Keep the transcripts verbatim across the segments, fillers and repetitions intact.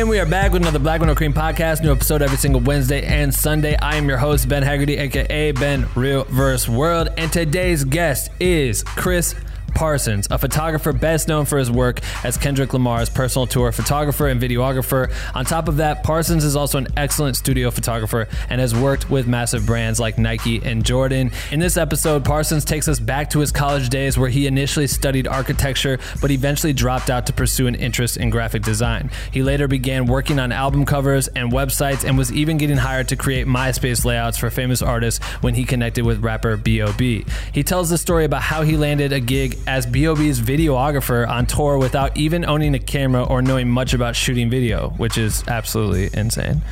And we are back with another Black Window Cream podcast. New episode every single Wednesday and Sunday. I am your host, Ben Haggerty, aka Ben Real Verse World. And today's guest is Chris Parsons, a photographer best known for his work as Kendrick Lamar's personal tour photographer and videographer. On top of that, Parsons is also an excellent studio photographer and has worked with massive brands like Nike and Jordan. In this episode, Parsons takes us back to his college days where he initially studied architecture, but eventually dropped out to pursue an interest in graphic design. He later began working on album covers and websites and was even getting hired to create MySpace layouts for famous artists when he connected with rapper B O B. He tells the story about how he landed a gig as B O B's videographer on tour without even owning a camera or knowing much about shooting video, which is absolutely insane.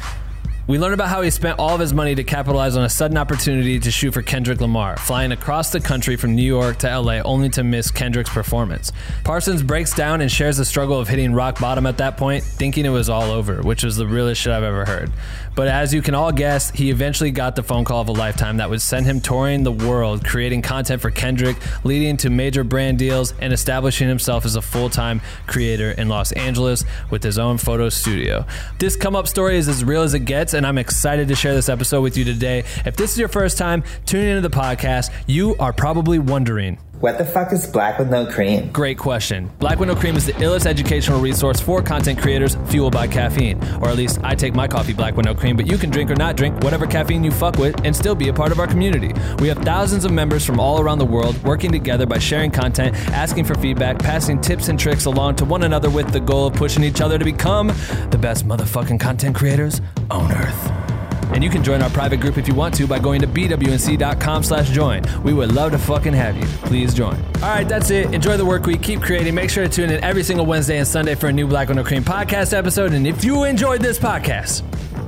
We learn about how he spent all of his money to capitalize on a sudden opportunity to shoot for Kendrick Lamar, flying across the country from New York to L A only to miss Kendrick's performance. Parsons breaks down and shares the struggle of hitting rock bottom at that point, thinking it was all over, which was the realest shit I've ever heard. But as you can all guess, he eventually got the phone call of a lifetime that would send him touring the world, creating content for Kendrick, leading to major brand deals, and establishing himself as a full-time creator in Los Angeles with his own photo studio. This come-up story is as real as it gets, and I'm excited to share this episode with you today. If this is your first time tuning into the podcast, you are probably wondering, what the fuck is Black Window Cream? Great question. Black Window Cream is the illest educational resource for content creators fueled by caffeine. Or at least I take my coffee Black Window Cream, but you can drink or not drink whatever caffeine you fuck with and still be a part of our community. We have thousands of members from all around the world working together by sharing content, asking for feedback, passing tips and tricks along to one another with the goal of pushing each other to become the best motherfucking content creators on earth. And you can join our private group if you want to by going to bwnc.com slash join. We would love to fucking have you. Please join. All right, that's it. Enjoy the work week. Keep creating. Make sure to tune in every single Wednesday and Sunday for a new Black Window Cream podcast episode. And if you enjoyed this podcast,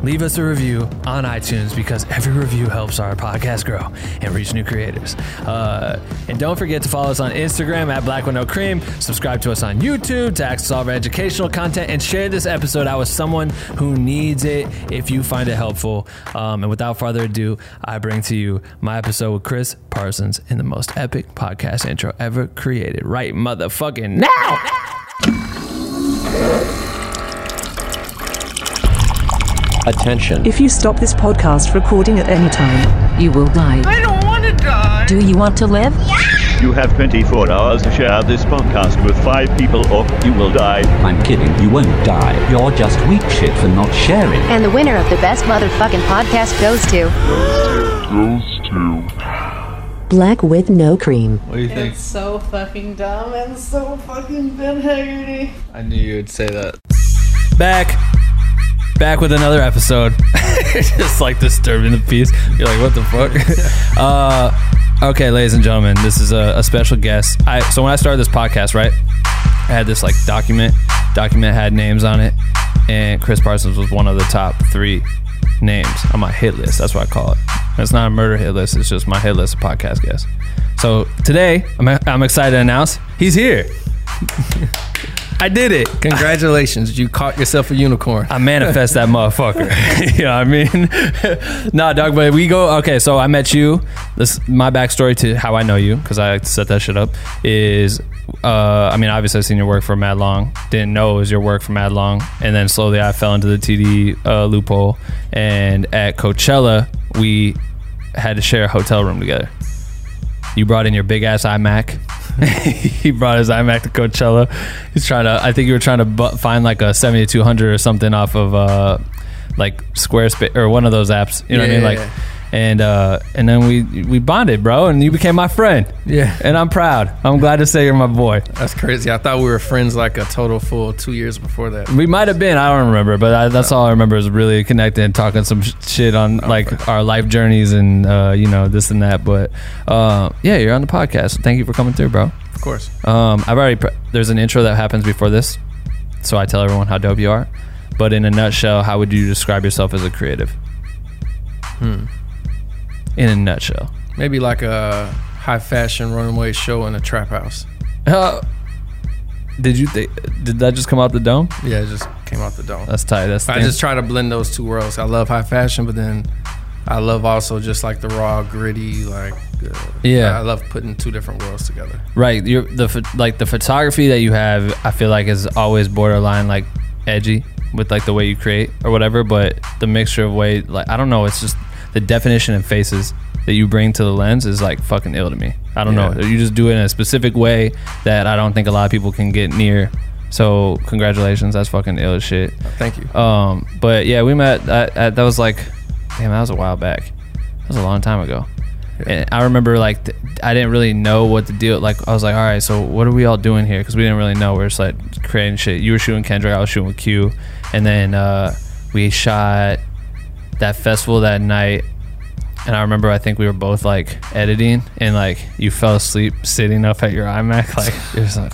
leave us a review on iTunes because every review helps our podcast grow and reach new creators. Uh, and don't forget to follow us on Instagram at Black Window Cream. Subscribe to us on YouTube to access all of our educational content and share this episode out with someone who needs it if you find it helpful. Um, and without further ado, I bring to you my episode with Chris Parsons in the most epic podcast intro ever created. Right motherfucking now! Attention. If you stop this podcast recording at any time, you will die. I don't want to die. Do you want to live? Yeah. You have twenty-four hours to share this podcast with five people or you will die. I'm kidding. You won't die. You're just weak shit for not sharing. And the winner of the best motherfucking podcast goes to... Goes to... Black with no cream. What do you think? It's so fucking dumb and so fucking Ben Haggerty. I knew you would say that. Back... Back with another episode. Just like disturbing the peace. You're like, what the fuck? uh, okay, ladies and gentlemen, this is a, a special guest. I, so when I started this podcast, right, I had this like document. Document had names on it. And Chris Parsons was one of the top three names on my hit list. That's what I call it. And it's not a murder hit list. It's just my hit list of podcast guests. So today, I'm, I'm excited to announce he's here. I did it. Congratulations. You caught yourself a unicorn. I manifest that motherfucker. You know what I mean? Nah, dog, but we go... Okay, so I met you. This my backstory to how I know you, because I set that shit up, is... Uh, I mean, obviously, I've seen your work for mad long. Didn't know it was your work for mad long. And then slowly, I fell into the T D E uh, loophole. And at Coachella, we had to share a hotel room together. You brought in your big-ass iMac. He brought his iMac to Coachella. He's trying to, I think you were trying to bu- find like a seventy-two hundred or something off of uh, like Squarespace or one of those apps. You know yeah, what I mean? Like, yeah. And uh, and then we we bonded, bro, and you became my friend. Yeah. And I'm proud. I'm glad to say you're my boy. That's crazy. I thought we were friends like a total full two years before that. We might have been. I don't remember, but I, that's no. all I remember is really connecting and talking some shit on oh, like right. our life journeys and, uh, you know, this and that. But uh, yeah, you're on the podcast. Thank you for coming through, bro. Of course. Um, I've already, pre- there's an intro that happens before this. So I tell everyone how dope you are. But in a nutshell, how would you describe yourself as a creative? Hmm. In a nutshell. Maybe like a high fashion runway show in a trap house. Uh, did you think, did that just come out the dome? Yeah, it just came out the dome. That's tight. That's I thing. Just try to blend those two worlds. I love high fashion, but then I love also just like the raw, gritty, like, uh, yeah. I love putting two different worlds together. Right. You're, the like the photography that you have, I feel like is always borderline like edgy. with like the way you create or whatever, but the mixture of way, like, I don't know, it's just the definition and faces that you bring to the lens is like fucking ill to me. I don't yeah. know. You just do it in a specific way that I don't think a lot of people can get near. So congratulations, that's fucking ill as shit. Thank you. Um, but yeah, we met at, at, that was like, damn, that was a while back. That was a long time ago. Yeah. And I remember like th- I didn't really know what the deal. Like I was like, all right, so what are we all doing here? Because we didn't really know. We were just like creating shit. You were shooting Kendrick, I was shooting with Q, and then uh, we shot that festival that night. And I remember I think we were both like editing and like you fell asleep sitting up at your iMac, like you're just like,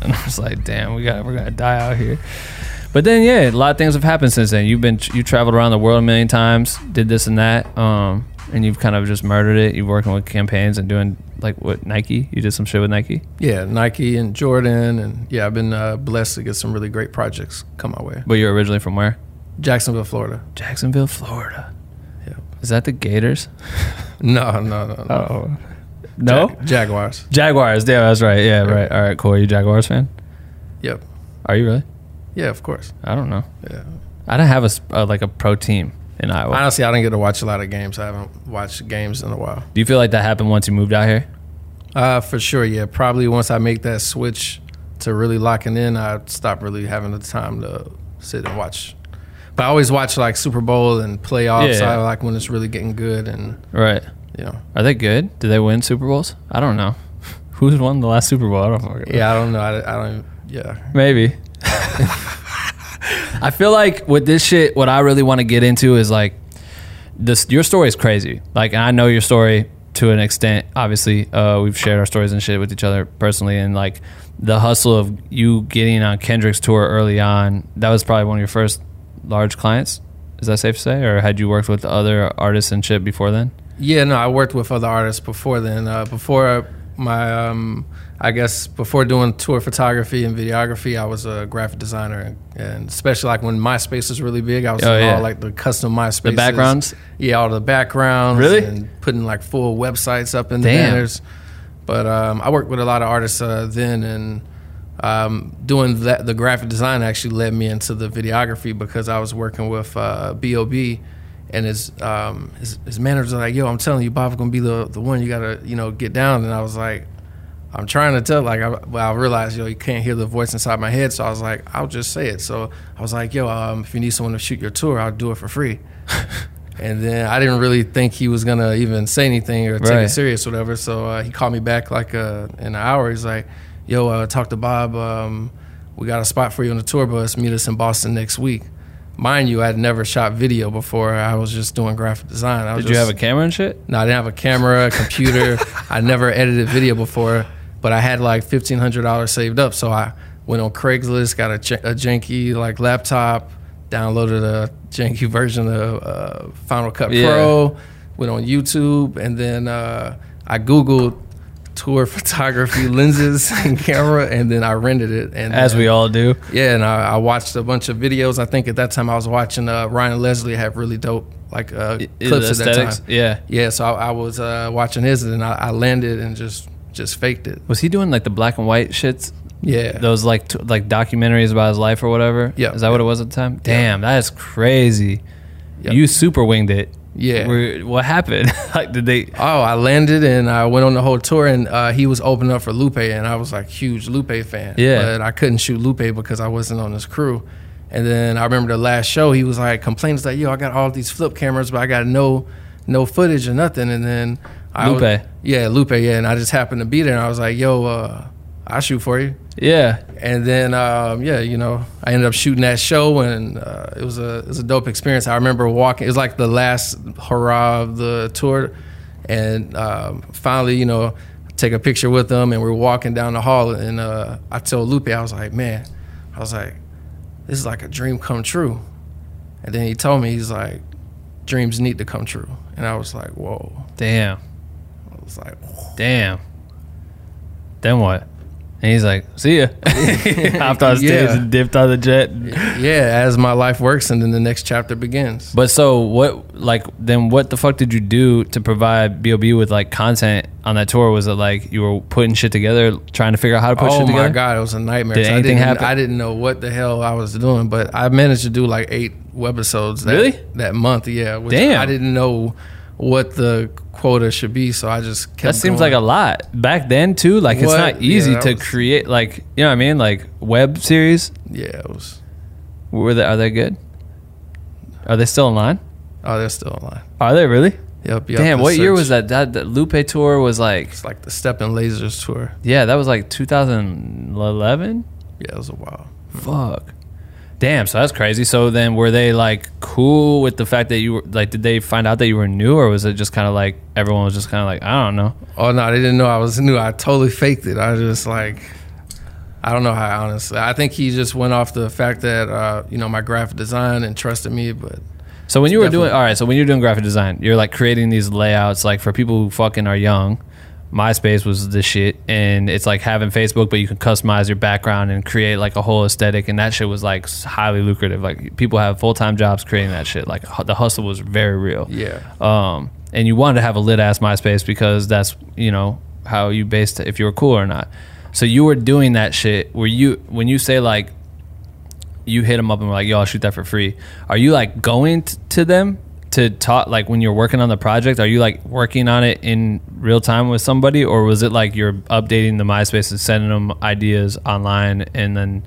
and I was like, damn, we got we're gonna die out here. But then yeah, a lot of things have happened since then. You've been you traveled around the world a million times, did this and that, um, and you've kind of just murdered it. You're working with campaigns and doing like what Nike. You did some shit with Nike. Yeah, Nike and Jordan, and yeah, I've been uh, blessed to get some really great projects come my way. But you're originally from where? Jacksonville, Florida. Jacksonville, Florida. Is that the Gators? No, no, no, no. Uh-oh. No? Jag- Jaguars. Jaguars. Yeah, that's right. Yeah, yep. Right. All right, cool. Are you a Jaguars fan? Yep. Are you really? Yeah, of course. I don't know. Yeah. I didn't have a, uh, like a pro team in Iowa. Honestly, I didn't get to watch a lot of games. I haven't watched games in a while. Do you feel like that happened once you moved out here? Uh, for sure, yeah. Probably once I make that switch to really locking in, I stopped really having the time to sit and watch. But I always watch like Super Bowl and playoffs. Yeah, yeah. I like when it's really getting good and right. You know, are they good? Do they win Super Bowls? I don't know. Who's won the last Super Bowl? I don't fucking know. Yeah, I don't know. I, I don't. Yeah, maybe. I feel like with this shit, what I really want to get into is like this. Your story is crazy. Like, and I know your story to an extent. Obviously, uh, we've shared our stories and shit with each other personally, and like the hustle of you getting on Kendrick's tour early on. That was probably one of your first large clients, is that safe to say, or had you worked with other artists and shit before then? Yeah, no, I worked with other artists before then. Uh, before my, um, I guess, before doing tour photography and videography, I was a graphic designer, and, and especially like when MySpace was really big, I was oh, doing yeah. all like the custom MySpaces, the backgrounds, yeah, all the backgrounds, really, and putting like full websites up in the Damn. banners. But um, I worked with a lot of artists uh, then, and. Um, doing that, the graphic design actually led me into the videography because I was working with uh, B O B and his, um, his his manager was like, "Yo, I'm telling you, Bob's gonna be the the one you gotta you know get down." And I was like, "I'm trying to tell." Like, I, well, I realized yo, you can't hear the voice inside my head, so I was like, "I'll just say it." So I was like, "Yo, um, if you need someone to shoot your tour, I'll do it for free." And then I didn't really think he was gonna even say anything or take right. it serious, or whatever. So uh, he called me back like uh, in an hour. He's like, "Yo, uh, talk to Bob. Um, we got a spot for you on the tour bus. Meet us in Boston next week." Mind you, I had never shot video before. I was just doing graphic design. I was Did just, you have a camera and shit? No, I didn't have a camera, a computer. I never edited video before, but I had like fifteen hundred dollars saved up. So I went on Craigslist, got a, j- a janky like laptop, downloaded a janky version of uh, Final Cut yeah. Pro, went on YouTube, and then uh, I Googled tour photography lenses and camera, and then I rented it. And as then, we all do. Yeah, and I, I watched a bunch of videos. I think at that time I was watching uh, Ryan Leslie have really dope like uh, clips aesthetics. At that time. Yeah, yeah. So I, I was uh, watching his, and I, I landed and just just faked it. Was he doing like the black and white shits? Yeah, those like t- like documentaries about his life or whatever. Yeah, is that what it was at the time? Damn, yeah. That is crazy. Yep. You super winged it. Yeah. We're, what happened? Like, did they? Oh, I landed and I went on the whole tour, and uh, he was opening up for Lupe, and I was like huge Lupe fan. Yeah. But I couldn't shoot Lupe because I wasn't on his crew. And then I remember the last show, he was like complaining, like, "Yo, I got all these flip cameras, but I got no no footage or nothing." And then I Lupe. Was, yeah, Lupe. Yeah, and I just happened to be there, and I was like, "Yo, uh, I'll shoot for you." Yeah. And then um, yeah, you know, I ended up shooting that show, and uh, it was a it was a dope experience. I remember walking; it was like the last hurrah of the tour, and um, finally, you know, I take a picture with them, and we're walking down the hall, and uh, I told Lupe, I was like, "Man," I was like, "this is like a dream come true." And then he told me, he's like, "Dreams need to come true," and I was like, "Whoa, damn!" I was like, "Whoa. Damn." Then what? And he's like, see ya. Hopped on stage yeah. and dipped on the jet. Yeah, as my life works, and then the next chapter begins. But so what, like, then what the fuck did you do to provide B O B with, like, content on that tour? Was it like you were putting shit together, trying to figure out how to put oh shit together? Oh, my God, it was a nightmare. Did anything I happen? I didn't know what the hell I was doing, but I managed to do, like, eight webisodes that, really? that month. Yeah. Which Damn. I didn't know what the quota should be, so I just kept that seems going. Like a lot back then too, like what? It's not easy yeah, to was, create, like, you know what I mean, like web series. Yeah, it was. Were they, are they good? Are they still online? Oh, they're still online. Are they really? Yep, yep. Damn, what search. Year was that? that that Lupe tour was like, it's like the Step and Lasers tour. Yeah, that was like two thousand eleven. Yeah, it was a while. Fuck. Damn, so that's crazy. So then were they, like, cool with the fact that you were, like, did they find out that you were new, or was it just kind of like everyone was just kind of like, I don't know? Oh, no, they didn't know I was new. I totally faked it. I just, like, I don't know how, honestly. I think he just went off the fact that, uh, you know, my graphic design and trusted me, but... So when you were doing, all right, so when you're doing graphic design, you're, like, creating these layouts, like, for people who fucking are young, MySpace was the shit, and it's like having Facebook, but you can customize your background and create like a whole aesthetic, and that shit was like highly lucrative. Like people have full-time jobs creating that shit. Like the hustle was very real. Yeah. Um, and you wanted to have a lit ass MySpace because that's, you know, how you based if you were cool or not. So you were doing that shit. Were you, when you say like you hit them up and were like, yo, I'll shoot that for free, are you like going t- to them to talk, like when you're working on the project, are you like working on it in real time with somebody, or was it like you're updating the MySpace and sending them ideas online? And then,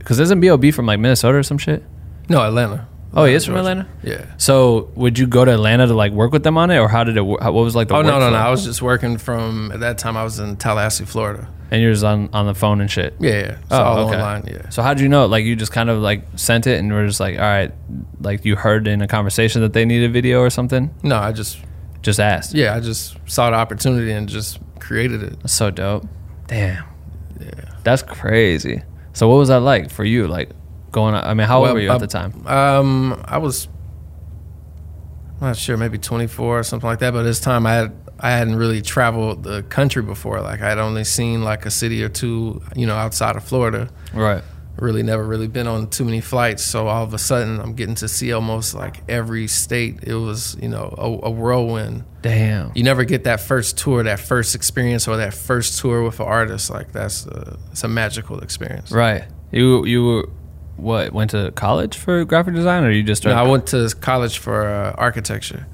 because isn't B O B from like Minnesota or some shit? No, Atlanta. Oh, he is from Atlanta? Yeah. So would you go to Atlanta to like work with them on it, or how did it work? What was like the oh, work no, no, no. I was just working from, at that time I was in Tallahassee, Florida. And you're just on, on the phone and shit? Yeah, yeah. Oh, all okay. online, yeah. So how did you know? Like you just kind of like sent it and were just like, all right, like you heard in a conversation that they needed a video or something? No, I just... Just asked? Yeah, I just saw the opportunity and just created it. That's so dope. Damn. Yeah. That's crazy. So what was that like for you? Like... Going on, I mean, how well, old were you I, at the time? Um, I was, I'm not sure, maybe twenty-four or something like that. But this time, I had I hadn't really traveled the country before. Like I had only seen like a city or two, you know, outside of Florida. Right. Really, never really been on too many flights. So all of a sudden, I'm getting to see almost like every state. It was, you know, a, a whirlwind. Damn. You never get that first tour, that first experience, or that first tour with an artist. Like that's a, it's a magical experience. Right. You you were. What, went to college for graphic design, or you just started? No, I went to college for uh, architecture,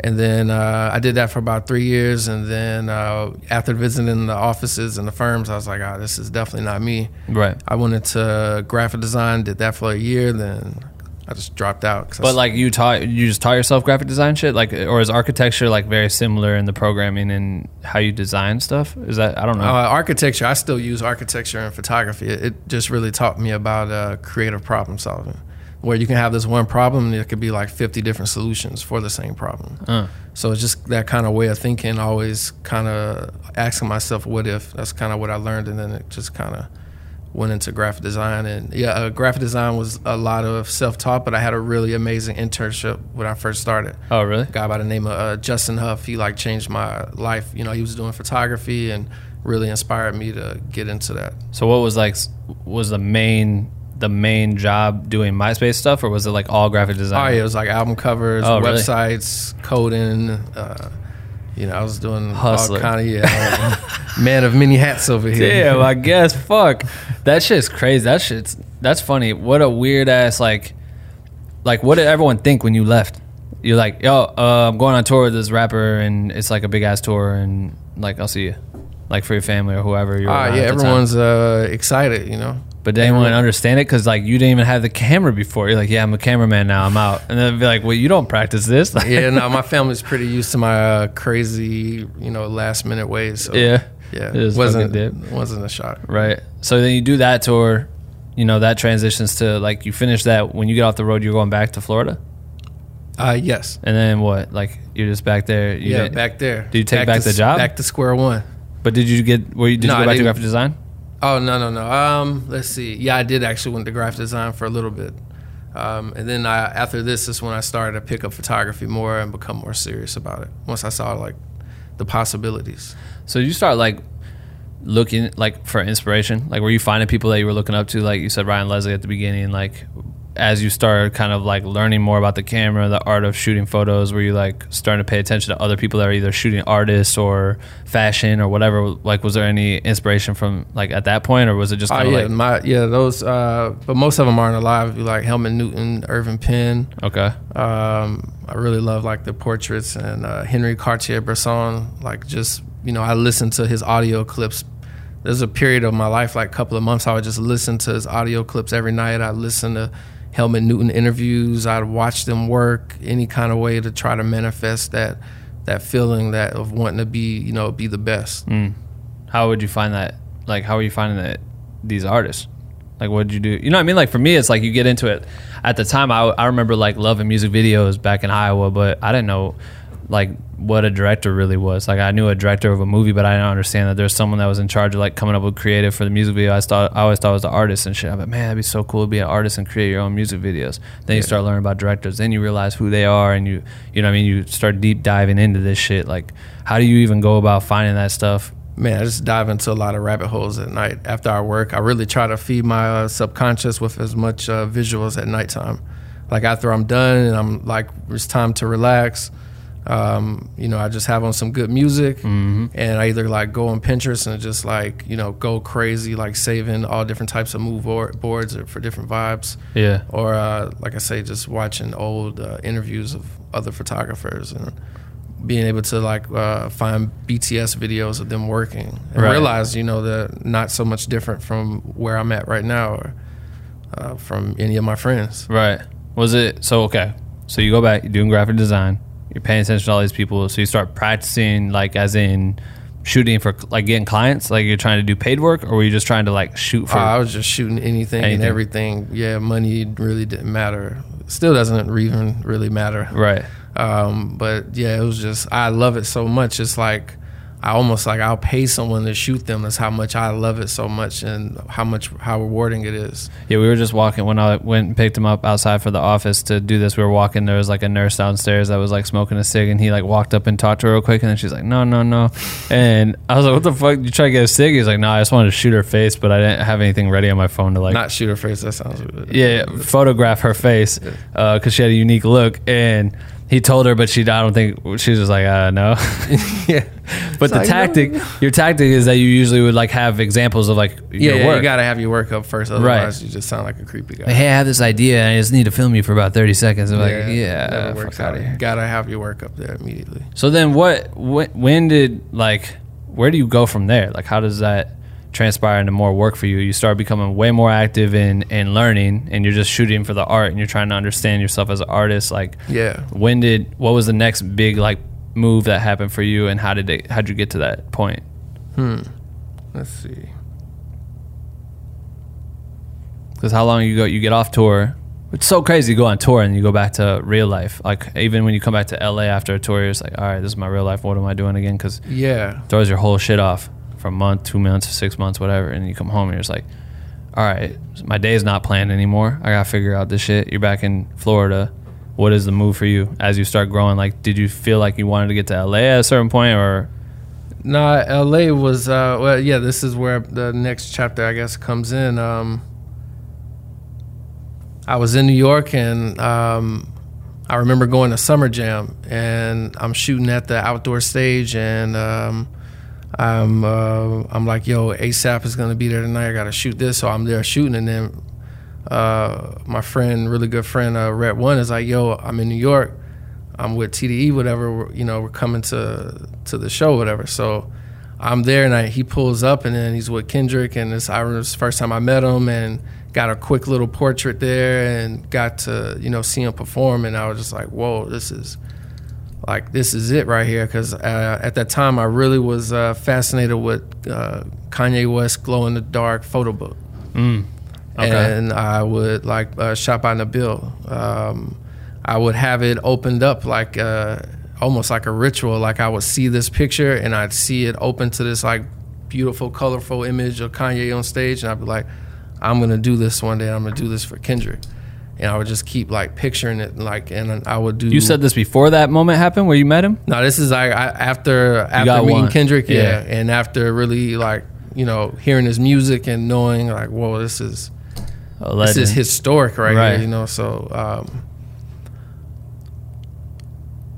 and then uh, I did that for about three years. And then uh, after visiting the offices and the firms, I was like, "Ah, oh, this is definitely not me." Right. I went into graphic design, did that for a year, then I just dropped out. But I, like, you taught, you just taught yourself graphic design shit, like, or is architecture like very similar in the programming and how you design stuff? Is that, I don't know. Uh, architecture, I still use architecture and photography. It, it just really taught me about uh, creative problem solving, where you can have this one problem and there could be like fifty different solutions for the same problem. Uh. So it's just that kind of way of thinking, always kind of asking myself, what if? That's kind of what I learned, and then it just kind of went into graphic design. And yeah, uh, graphic design was a lot of self-taught, but I had a really amazing internship when I first started. Oh, really? A guy by the name of uh, Justin Huff, he like changed my life. You know, he was doing photography and really inspired me to get into that. So what was like, was the main the main job doing MySpace stuff, or was it like all graphic design? Oh yeah, it was like album covers, oh, websites, really? Coding, uh, you know, I was doing Hustler. all kind of, yeah, man of many hats over here. Damn, I guess, fuck. That shit's crazy. That shit's, that's funny. What a weird ass, like, like what did everyone think when you left? You're like, yo, uh, I'm going on tour with this rapper, and it's like a big ass tour, and like, I'll see you. Like for your family or whoever you're uh, yeah, everyone's uh, excited, you know. But they Everyone. Didn't understand it because, like, you didn't even have the camera before. You're like, yeah, I'm a cameraman now. I'm out. And then be like, well, you don't practice this. Yeah, no, my family's pretty used to my uh, crazy, you know, last minute ways. So, yeah. Yeah. It wasn't, wasn't a shock. Right. So then you do that tour, you know, that transitions to, like, you finish that. When you get off the road, you're going back to Florida? Uh, yes. And then what? Like, you're just back there? You yeah, back there. Do you take back, back to, the job? Back to square one. But did you get, were you, did no, you go back to graphic design? Oh, no, no, no. Um, let's see. Yeah, I did actually went to graphic design for a little bit. Um, and then I, after this is when I started to pick up photography more and become more serious about it, once I saw, like, the possibilities. So you start, like, looking like for inspiration? Like, were you finding people that you were looking up to? Like you said, Ryan Leslie at the beginning. Like, as you started kind of like learning more about the camera, the art of shooting photos, were you like starting to pay attention to other people that are either shooting artists or fashion or whatever? Like, was there any inspiration from like at that point, or was it just kind oh, of yeah, like my, yeah, those, uh, but most of them aren't alive. Like Helmut Newton, Irving Penn. Okay. Um, I really love like the portraits and, uh, Henry Cartier-Bresson, like just, you know, I listened to his audio clips. There's a period of my life, like a couple of months, I would just listen to his audio clips every night. I listened to Helmut Newton interviews. I'd watch them work any kind of way to try to manifest that that feeling that of wanting to be, you know, be the best. Mm. How would you find that? Like, how are you finding that these artists? Like, what did you do? You know what I mean? Like, for me, it's like you get into it. At the time, I, I remember, like, loving music videos back in Iowa, but I didn't know, like, what a director really was. Like, I knew a director of a movie, but I didn't understand that there's someone that was in charge of like coming up with creative for the music video. I thought I always thought it was the artist and shit. I thought, man, that'd be so cool to be an artist and create your own music videos. Then yeah. you start learning about directors. Then you realize who they are, and you you know what I mean. You start deep diving into this shit. Like, how do you even go about finding that stuff? Man, I just dive into a lot of rabbit holes at night after I work. I really try to feed my uh, subconscious with as much uh, visuals at nighttime. Like after I'm done and I'm like, it's time to relax. Um, you know, I just have on some good music mm-hmm. and I either like go on Pinterest and just like, you know, go crazy, like saving all different types of mood boards or for different vibes. Yeah. Or, uh, like I say, just watching old uh, interviews of other photographers and being able to like uh, find B T S videos of them working and right. realize, you know, they're not so much different from where I'm at right now or uh, from any of my friends. Right. Was it so? Okay. So you go back, you're doing graphic design. You're paying attention to all these people, so you start practicing, like as in shooting for like getting clients. Like you're trying to do paid work, or were you just trying to like shoot for? Uh, I was just shooting anything, anything and everything. Yeah, money really didn't matter. Still doesn't even really matter. Right. Um, but yeah, it was just I love it so much. It's like I almost like I'll pay someone to shoot them. That's how much I love it so much and how much how rewarding it is. Yeah, we were just walking when I went and picked him up outside for the office to do this. We were walking. There was like a nurse downstairs that was like smoking a cig, and he like walked up and talked to her real quick. And then she's like, "No, no, no." And I was like, "What the fuck? You try to get a cig?" He's like, "No, I just wanted to shoot her face, but I didn't have anything ready on my phone to like not shoot her face." That sounds weird. Yeah, photograph her face because uh, she had a unique look and. He told her, but she, I don't think, she was just like, uh, no. yeah. But it's the like, tactic, no. your tactic is that you usually would like have examples of like your yeah, work. Yeah, you got to have your work up first. Otherwise, right. you just sound like a creepy guy. Like, hey, I have this idea. I just need to film you for about thirty seconds. I'm yeah, like, yeah. Works out. Out you got to have your work up there immediately. So then what, wh- when did like, where do you go from there? Like, how does that transpire into more work for you? You start becoming way more active in and learning, and you're just shooting for the art, and you're trying to understand yourself as an artist. Like, yeah, when did what was the next big like move that happened for you, and how did it how'd you get to that point? Hmm. Let's see. Because how long you go, you get off tour. It's so crazy. You go on tour and you go back to real life. Like even when you come back to L A after a tour, you're just like, all right, this is my real life. What am I doing again? Because yeah, throws your whole shit off. From month, two months, six months, whatever, and you come home and you're just like, all right, my day's not planned anymore. I gotta figure out this shit. You're back in Florida. What is the move for you as you start growing? Like, did you feel like you wanted to get to L A at a certain point, or? No, nah, L A was, uh, well, yeah, this is where the next chapter, I guess, comes in. Um, I was in New York, and um, I remember going to Summer Jam, and I'm shooting at the outdoor stage, and um, I'm uh, I'm like, yo, ASAP is gonna be there tonight. I gotta shoot this, so I'm there shooting. And then uh, my friend, really good friend, uh, Rhett One, is like, yo, I'm in New York. I'm with T D E, whatever. We're, you know, we're coming to to the show, whatever. So I'm there, and I, he pulls up, and then he's with Kendrick. And this, I remember the first time I met him, and got a quick little portrait there, and got to you know see him perform. And I was just like, whoa, this is. Like, this is it right here, because uh, at that time I really was uh, fascinated with uh, Kanye West's glow-in-the-dark photo book. Mm. Okay. And I would, like, uh, shop by Nabil. Um, I would have it opened up like uh, almost like a ritual. Like, I would see this picture, and I'd see it open to this, like, beautiful, colorful image of Kanye on stage, and I'd be like, I'm going to do this one day. I'm going to do this for Kendrick. And I would just keep like picturing it, like, and I would do. You said this before that moment happened where you met him? No, this is like I, after after meeting one. Kendrick, yeah. yeah, and after really like you know, hearing his music and knowing like, whoa, this is this is historic right, right. here, you know. So um,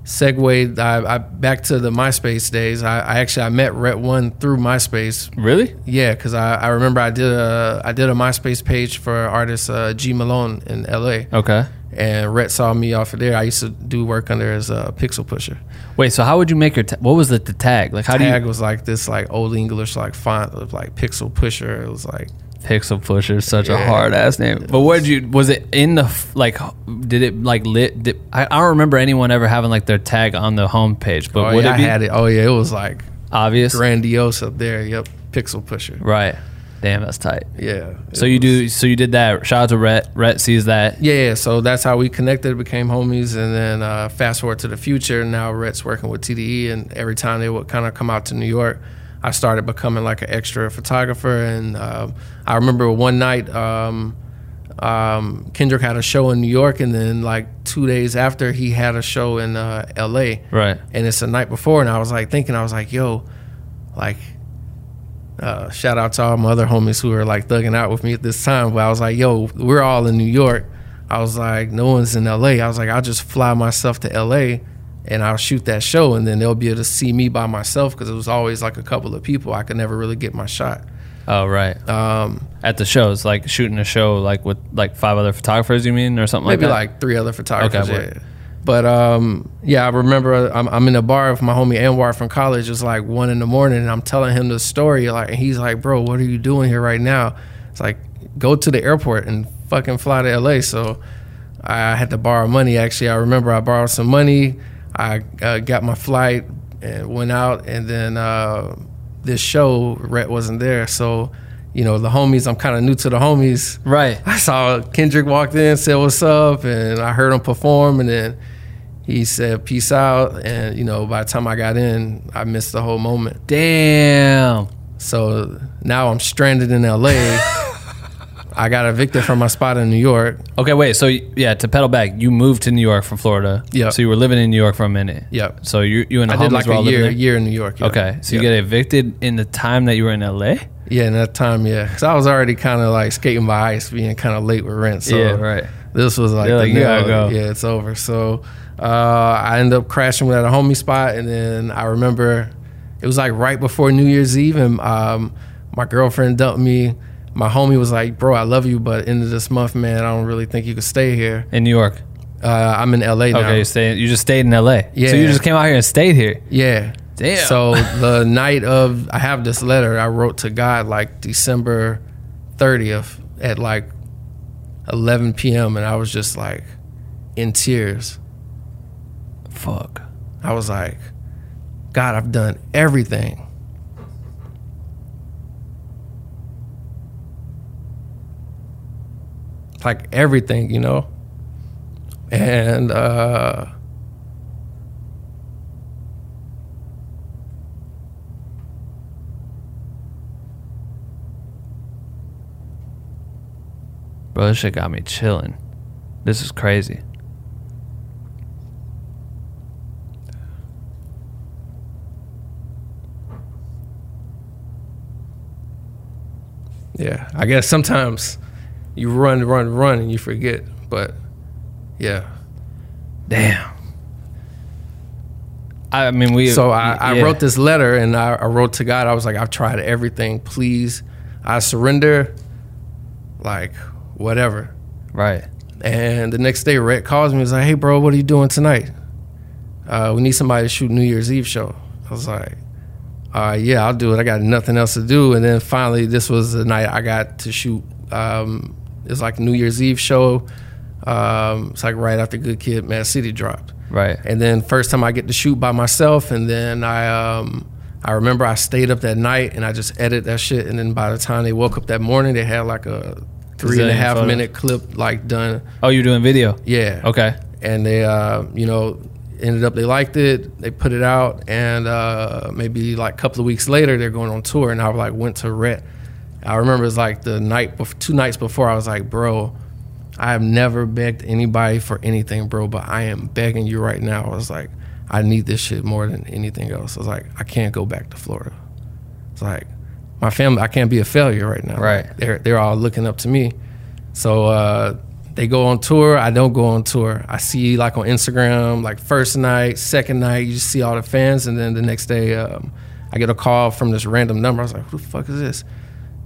segued I, I back to the MySpace days. I, I actually I met Rhett One through MySpace. Really? Yeah, because I, I remember I did a I did a MySpace page for artist uh, G Malone in L A. Okay. And Rhett saw me off of there. I used to do work under his uh, Pixel Pusher. Wait, so how would you make your? Ta- what was the, the tag? Like how tag do you- was like this like old English like font of like Pixel Pusher. It was like Pixel Pusher, such yeah. a hard ass name. But what did you? Was it in the like? Did it like lit? Did, I, I don't remember anyone ever having like their tag on the homepage. But oh, would yeah, it be? I had it. Oh yeah, it was like obvious, grandiose up there. Yep, Pixel Pusher. Right. Damn, that's tight. Yeah. So you was, do. So you did that. Shout out to Rhett. Rhett sees that. Yeah, yeah. So that's how we connected, became homies, and then uh, fast forward to the future. Now Rhett's working with T D E, and every time they would kind of come out to New York, I started becoming like an extra photographer. And uh, I remember one night, um, um, Kendrick had a show in New York, and then like two days after, he had a show in uh, L A. Right. And it's the night before, and I was like thinking, I was like, yo, like. Uh, shout out to all my other homies who were like thugging out with me at this time. But I was like, yo, we're all in New York. I was like, no one's in L A. I was like, I'll just fly myself to L A and I'll shoot that show, and then they'll be able to see me by myself, because it was always like a couple of people. I could never really get my shot. Oh, right. Um, at the shows, like shooting a show like with like five other photographers, you mean, or something like that? Maybe like three other photographers. Okay, yeah. But, um, yeah, I remember I'm, I'm in a bar with my homie Anwar from college. It's like one in the morning, and I'm telling him the story. Like, and he's like, bro, what are you doing here right now? It's like, go to the airport and fucking fly to L A. So I had to borrow money, actually. I remember I borrowed some money. I uh, got my flight and went out. And then uh, this show, Rhett wasn't there. So, you know, the homies, I'm kind of new to the homies. Right. I saw Kendrick walked in, said, what's up? And I heard him perform. And then he said, peace out. And, you know, by the time I got in, I missed the whole moment. Damn. So now I'm stranded in L A. I got evicted from my spot in New York. Okay, wait. So, yeah, to pedal back, you moved to New York from Florida. Yeah. So you were living in New York for a minute. Yeah. So you you and the I homies did like were all a year, year in New York. Yep. Okay. So yep. you get evicted in the time that you were in L A? Yeah, in that time, yeah. Because I was already kind of like skating by ice, being kind of late with rent. So yeah, right. This was like, like the nail. Go. Yeah, it's over. So uh, I ended up crashing at a homie spot. And then I remember it was like right before New Year's Eve. And um, my girlfriend dumped me. My homie was like, bro, I love you, but end of this month, man, I don't really think you can stay here. In New York? Uh, I'm in L A now. Okay, you, stay, you just stayed in L A? Yeah. So you just came out here and stayed here? Yeah. Damn. So the night of, I have this letter I wrote to God like December thirtieth at like eleven p.m. and I was just like in tears. Fuck. I was like, God, I've done everything. Like everything, you know? And uh bro, this shit got me chilling. This is crazy. Yeah, I guess sometimes you run, run, run, and you forget. But, yeah. Damn. I mean, we... So I, I yeah. wrote this letter, and I, I wrote to God. I was like, I've tried everything. Please, I surrender. Like... whatever. Right. And the next day, Rhett calls me. He's like, hey, bro, what are you doing tonight? Uh, we need somebody to shoot New Year's Eve show. I was like, uh, yeah, I'll do it. I got nothing else to do. And then finally, this was the night I got to shoot. Um, it's like New Year's Eve show. Um, it's like right after Good Kid, Mad City dropped. Right. And then first time I get to shoot by myself. And then I um, I remember I stayed up that night and I just edited that shit. And then by the time they woke up that morning, they had like a... Three and a half photos? minute clip, like done. Oh, you're doing video? Yeah. Okay. And they, uh, you know, ended up, they liked it. They put it out. And uh, maybe like a couple of weeks later, they're going on tour. And I like went to Rhett. I remember it's like the night, before, two nights before, I was like, bro, I have never begged anybody for anything, bro, but I am begging you right now. I was like, I need this shit more than anything else. I was like, I can't go back to Florida. It's like, my family, I can't be a failure right now. Right. They're, they're all looking up to me. So uh, they go on tour. I don't go on tour. I see, like, on Instagram, like, first night, second night, you just see all the fans. And then the next day, um, I get a call from this random number. I was like, who the fuck is this?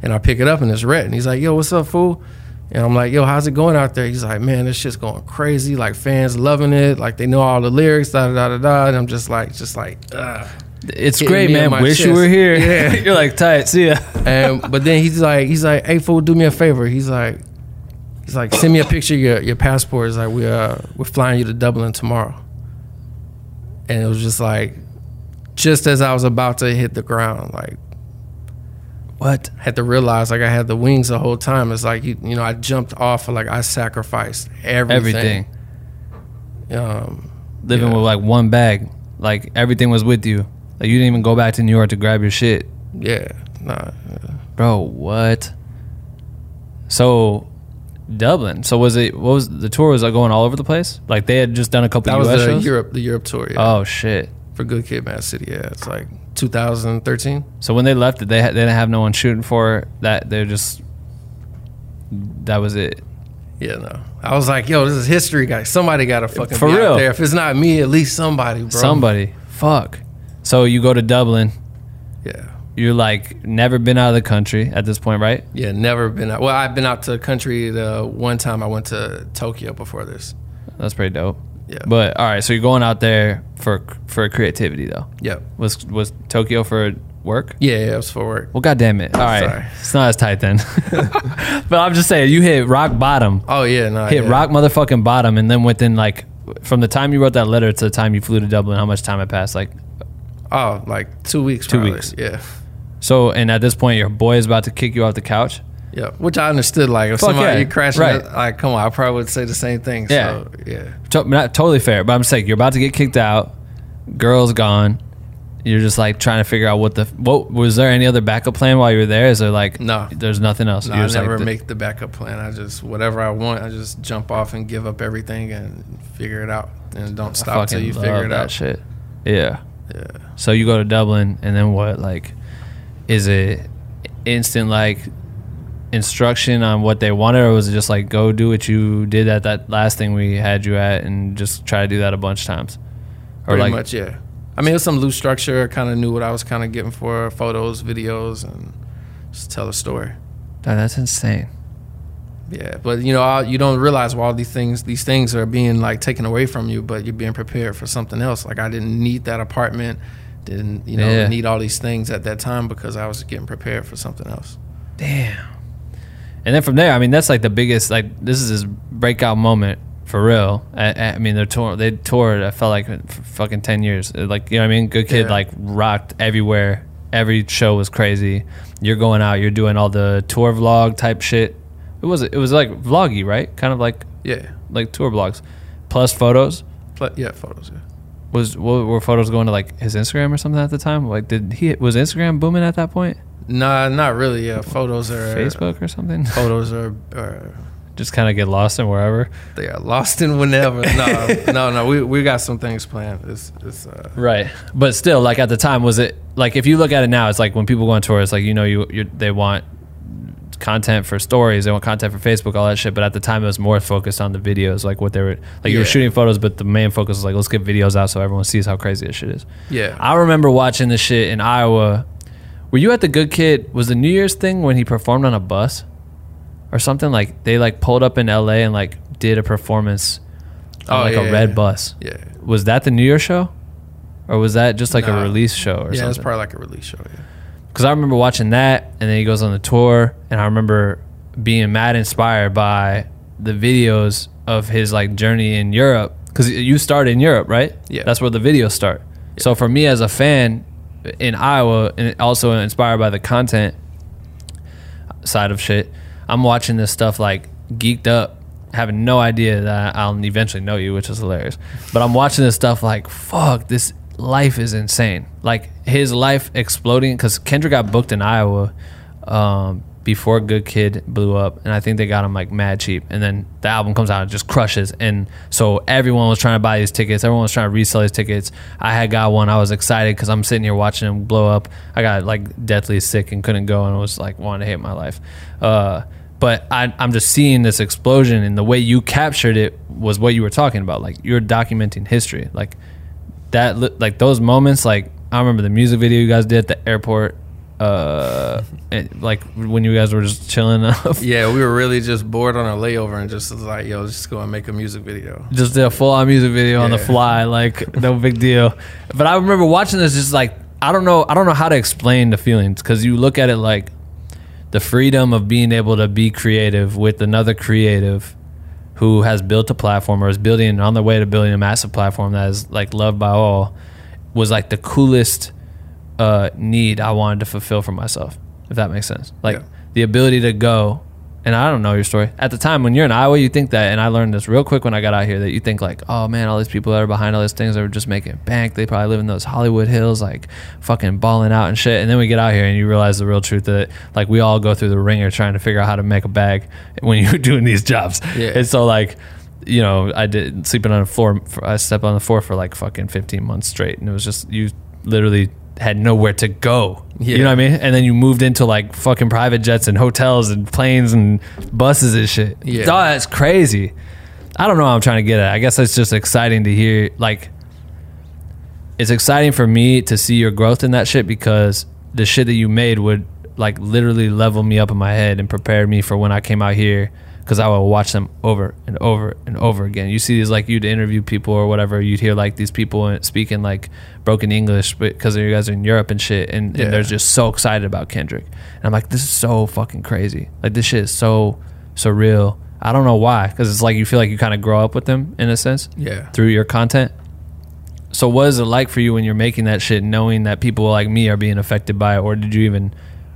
And I pick it up, and it's Rhett. And he's like, yo, what's up, fool? And I'm like, yo, how's it going out there? He's like, man, this shit's going crazy. Like, fans loving it. Like, they know all the lyrics, da, da, da, da. And I'm just like, just like, ugh. It's great, man. Wish chest. You were here. Yeah. You're like, tight, see ya. And, but then he's like, he's like, hey, fool, do me a favor. He's like, he's like, send me a picture of your, your passport. It's like, we, uh, we're flying you to Dublin tomorrow. And it was just like, just as I was about to hit the ground, like, what? I had to realize, like, I had the wings the whole time. It's like, you, you know, I jumped off, like, I sacrificed everything. Everything. Um, Living yeah. with, like, one bag. Like, everything was with you. Like, you didn't even go back to New York to grab your shit. Yeah. Nah. Bro, what? So, Dublin. So, was it, what was, the tour was, like, going all over the place? Like, they had just done a couple U S shows? That was the Europe, the Europe tour, yeah. Oh, shit. For Good Kid, Mad City, yeah. It's like two thousand thirteen. So when they left it, they, ha- they didn't have no one shooting for that. They're just, that was it. Yeah, no. I was like, yo, this is history, guys. Somebody got to fucking for be real. Out there. If it's not me, at least somebody, bro. Somebody. Fuck. So you go to Dublin. Yeah. You're like, never been out of the country at this point, right? Yeah, never been out. Well, I've been out to the country the one time I went to Tokyo before this. That's pretty dope. Yeah. But all right, so you're going out there for for creativity though. Yeah. Was was Tokyo for work? Yeah, yeah, it was for work. Well, goddamn it. All right. Sorry. It's not as tight then. But I'm just saying, you hit rock bottom. Oh yeah, no. Nah, hit yeah. rock motherfucking bottom, and then within like from the time you wrote that letter to the time you flew to Dublin, how much time had passed? Like oh, like two weeks. Two probably. Weeks. Yeah. So and at this point, your boy is about to kick you off the couch. Yeah, which I understood. Like, if Fuck somebody yeah. crashed, right. like, come on, I probably would say the same thing. Yeah, so, yeah, to- not totally fair. But I'm just like, you're about to get kicked out. Girl's gone. You're just like trying to figure out what the what was there any other backup plan while you were there? Is there like no, there's nothing else. No, I never like, make the backup plan. I just whatever I want, I just jump off and give up everything and figure it out, and don't stop till you figure it that out. Shit. Yeah, yeah. So you go to Dublin, and then what? Like, is it instant like? Instruction on what they wanted, or was it just like go do what you did at that last thing we had you at and just try to do that a bunch of times? Or pretty like, much, yeah. I mean, it was some loose structure. I kind of knew what I was kind of getting for photos, videos, and just tell a story. Damn, that's insane. Yeah, but you know, all, you don't realize well, all these things these things are being like taken away from you, but you're being prepared for something else. Like I didn't need that apartment, didn't you know yeah. need all these things at that time because I was getting prepared for something else. Damn. And then from there, I mean, that's like the biggest, like, this is his breakout moment for real. I, I mean, they're tour, they toured, I felt like, for fucking ten years. Like, you know what I mean? Good Kid, yeah. like, rocked everywhere. Every show was crazy. You're going out, you're doing all the tour vlog type shit. It was, it was like vloggy, right? Kind of like, yeah, like tour vlogs. Plus photos? Plus, yeah, photos, yeah. Was, were photos going to, like, his Instagram or something at the time? Like, did he, was Instagram booming at that point? Nah, not really. Yeah, photos are Facebook or something. Photos are, are just kind of get lost in wherever. They are lost in whenever. No, no, no. We we got some things planned. It's, it's uh, right, but still, like at the time, was it like if you look at it now, it's like when people go on tour, it's like you know you you're, they want content for stories, they want content for Facebook, all that shit. But at the time, it was more focused on the videos, like what they were like. Yeah. You were shooting photos, but the main focus was like let's get videos out so everyone sees how crazy this shit is. Yeah, I remember watching this shit in Iowa. Were you at the Good Kid? Was the New Year's thing when he performed on a bus or something? Like they like pulled up in L A and like did a performance on oh, like yeah, a red yeah. bus. Yeah. Was that the New Year's show? Or was that just like nah. a release show or yeah, something? Yeah, it was probably like a release show, yeah. Because I remember watching that and then he goes on the tour and I remember being mad inspired by the videos of his like journey in Europe. Because you started in Europe, right? Yeah. That's where the videos start. Yeah. So for me as a fan... in Iowa and also inspired by the content side of shit, I'm watching this stuff like geeked up, having no idea that I'll eventually know you, which is hilarious, but I'm watching this stuff like fuck, this life is insane, like his life exploding because Kendrick got booked in Iowa um, before Good Kid blew up, and I think they got him like mad cheap. And then the album comes out and just crushes. And so everyone was trying to buy his tickets. Everyone was trying to resell his tickets. I had got one. I was excited because I'm sitting here watching him blow up. I got like deathly sick and couldn't go, and was like wanting to hate my life. Uh, but I, I'm just seeing this explosion, and the way you captured it was what you were talking about. Like, you're documenting history. Like that, like those moments. Like, I remember the music video you guys did at the airport. Uh, and like when you guys were just chilling up. Yeah, we were really just bored on a layover and just was like, yo, let's just go and make a music video. Just did a full-on music video yeah. on the fly, like no big deal. But I remember watching this, just like I don't know, I don't know how to explain the feelings, because you look at it like the freedom of being able to be creative with another creative who has built a platform or is building on their way to building a massive platform that is like loved by all was like the coolest. Uh, need I wanted to fulfill for myself, if that makes sense. Like yeah. the ability to go, and I don't know your story at the time when you're in Iowa, you think that, and I learned this real quick when I got out here, that you think like, oh man, all these people that are behind all these things that were just making bank, they probably live in those Hollywood hills, like fucking balling out and shit. And then we get out here and you realize the real truth that like we all go through the ringer trying to figure out how to make a bag when you're doing these jobs. Yeah. And so like, you know, I did sleeping on the floor, I slept on the floor for like fucking fifteen months straight, and it was just, you literally had nowhere to go. Yeah. You know what I mean? And then you moved into like fucking private jets and hotels and planes and buses and shit. Yeah. Oh, that's crazy. I don't know what I'm trying to get at. I guess it's just exciting to hear. Like, it's exciting for me to see your growth in that shit, because the shit that you made would like literally level me up in my head and prepare me for when I came out here, because I would watch them over and over and over again. You see these, like, you'd interview people or whatever, you'd hear like these people speaking like broken English because you guys are in Europe and shit, and, yeah. and they're just so excited about Kendrick. And I'm like, this is so fucking crazy. Like, this shit is so surreal. I don't know why, because it's like you feel like you kind of grow up with them in a sense, yeah, through your content. So what is it like for you when you're making that shit, knowing that people like me are being affected by it? Or did you even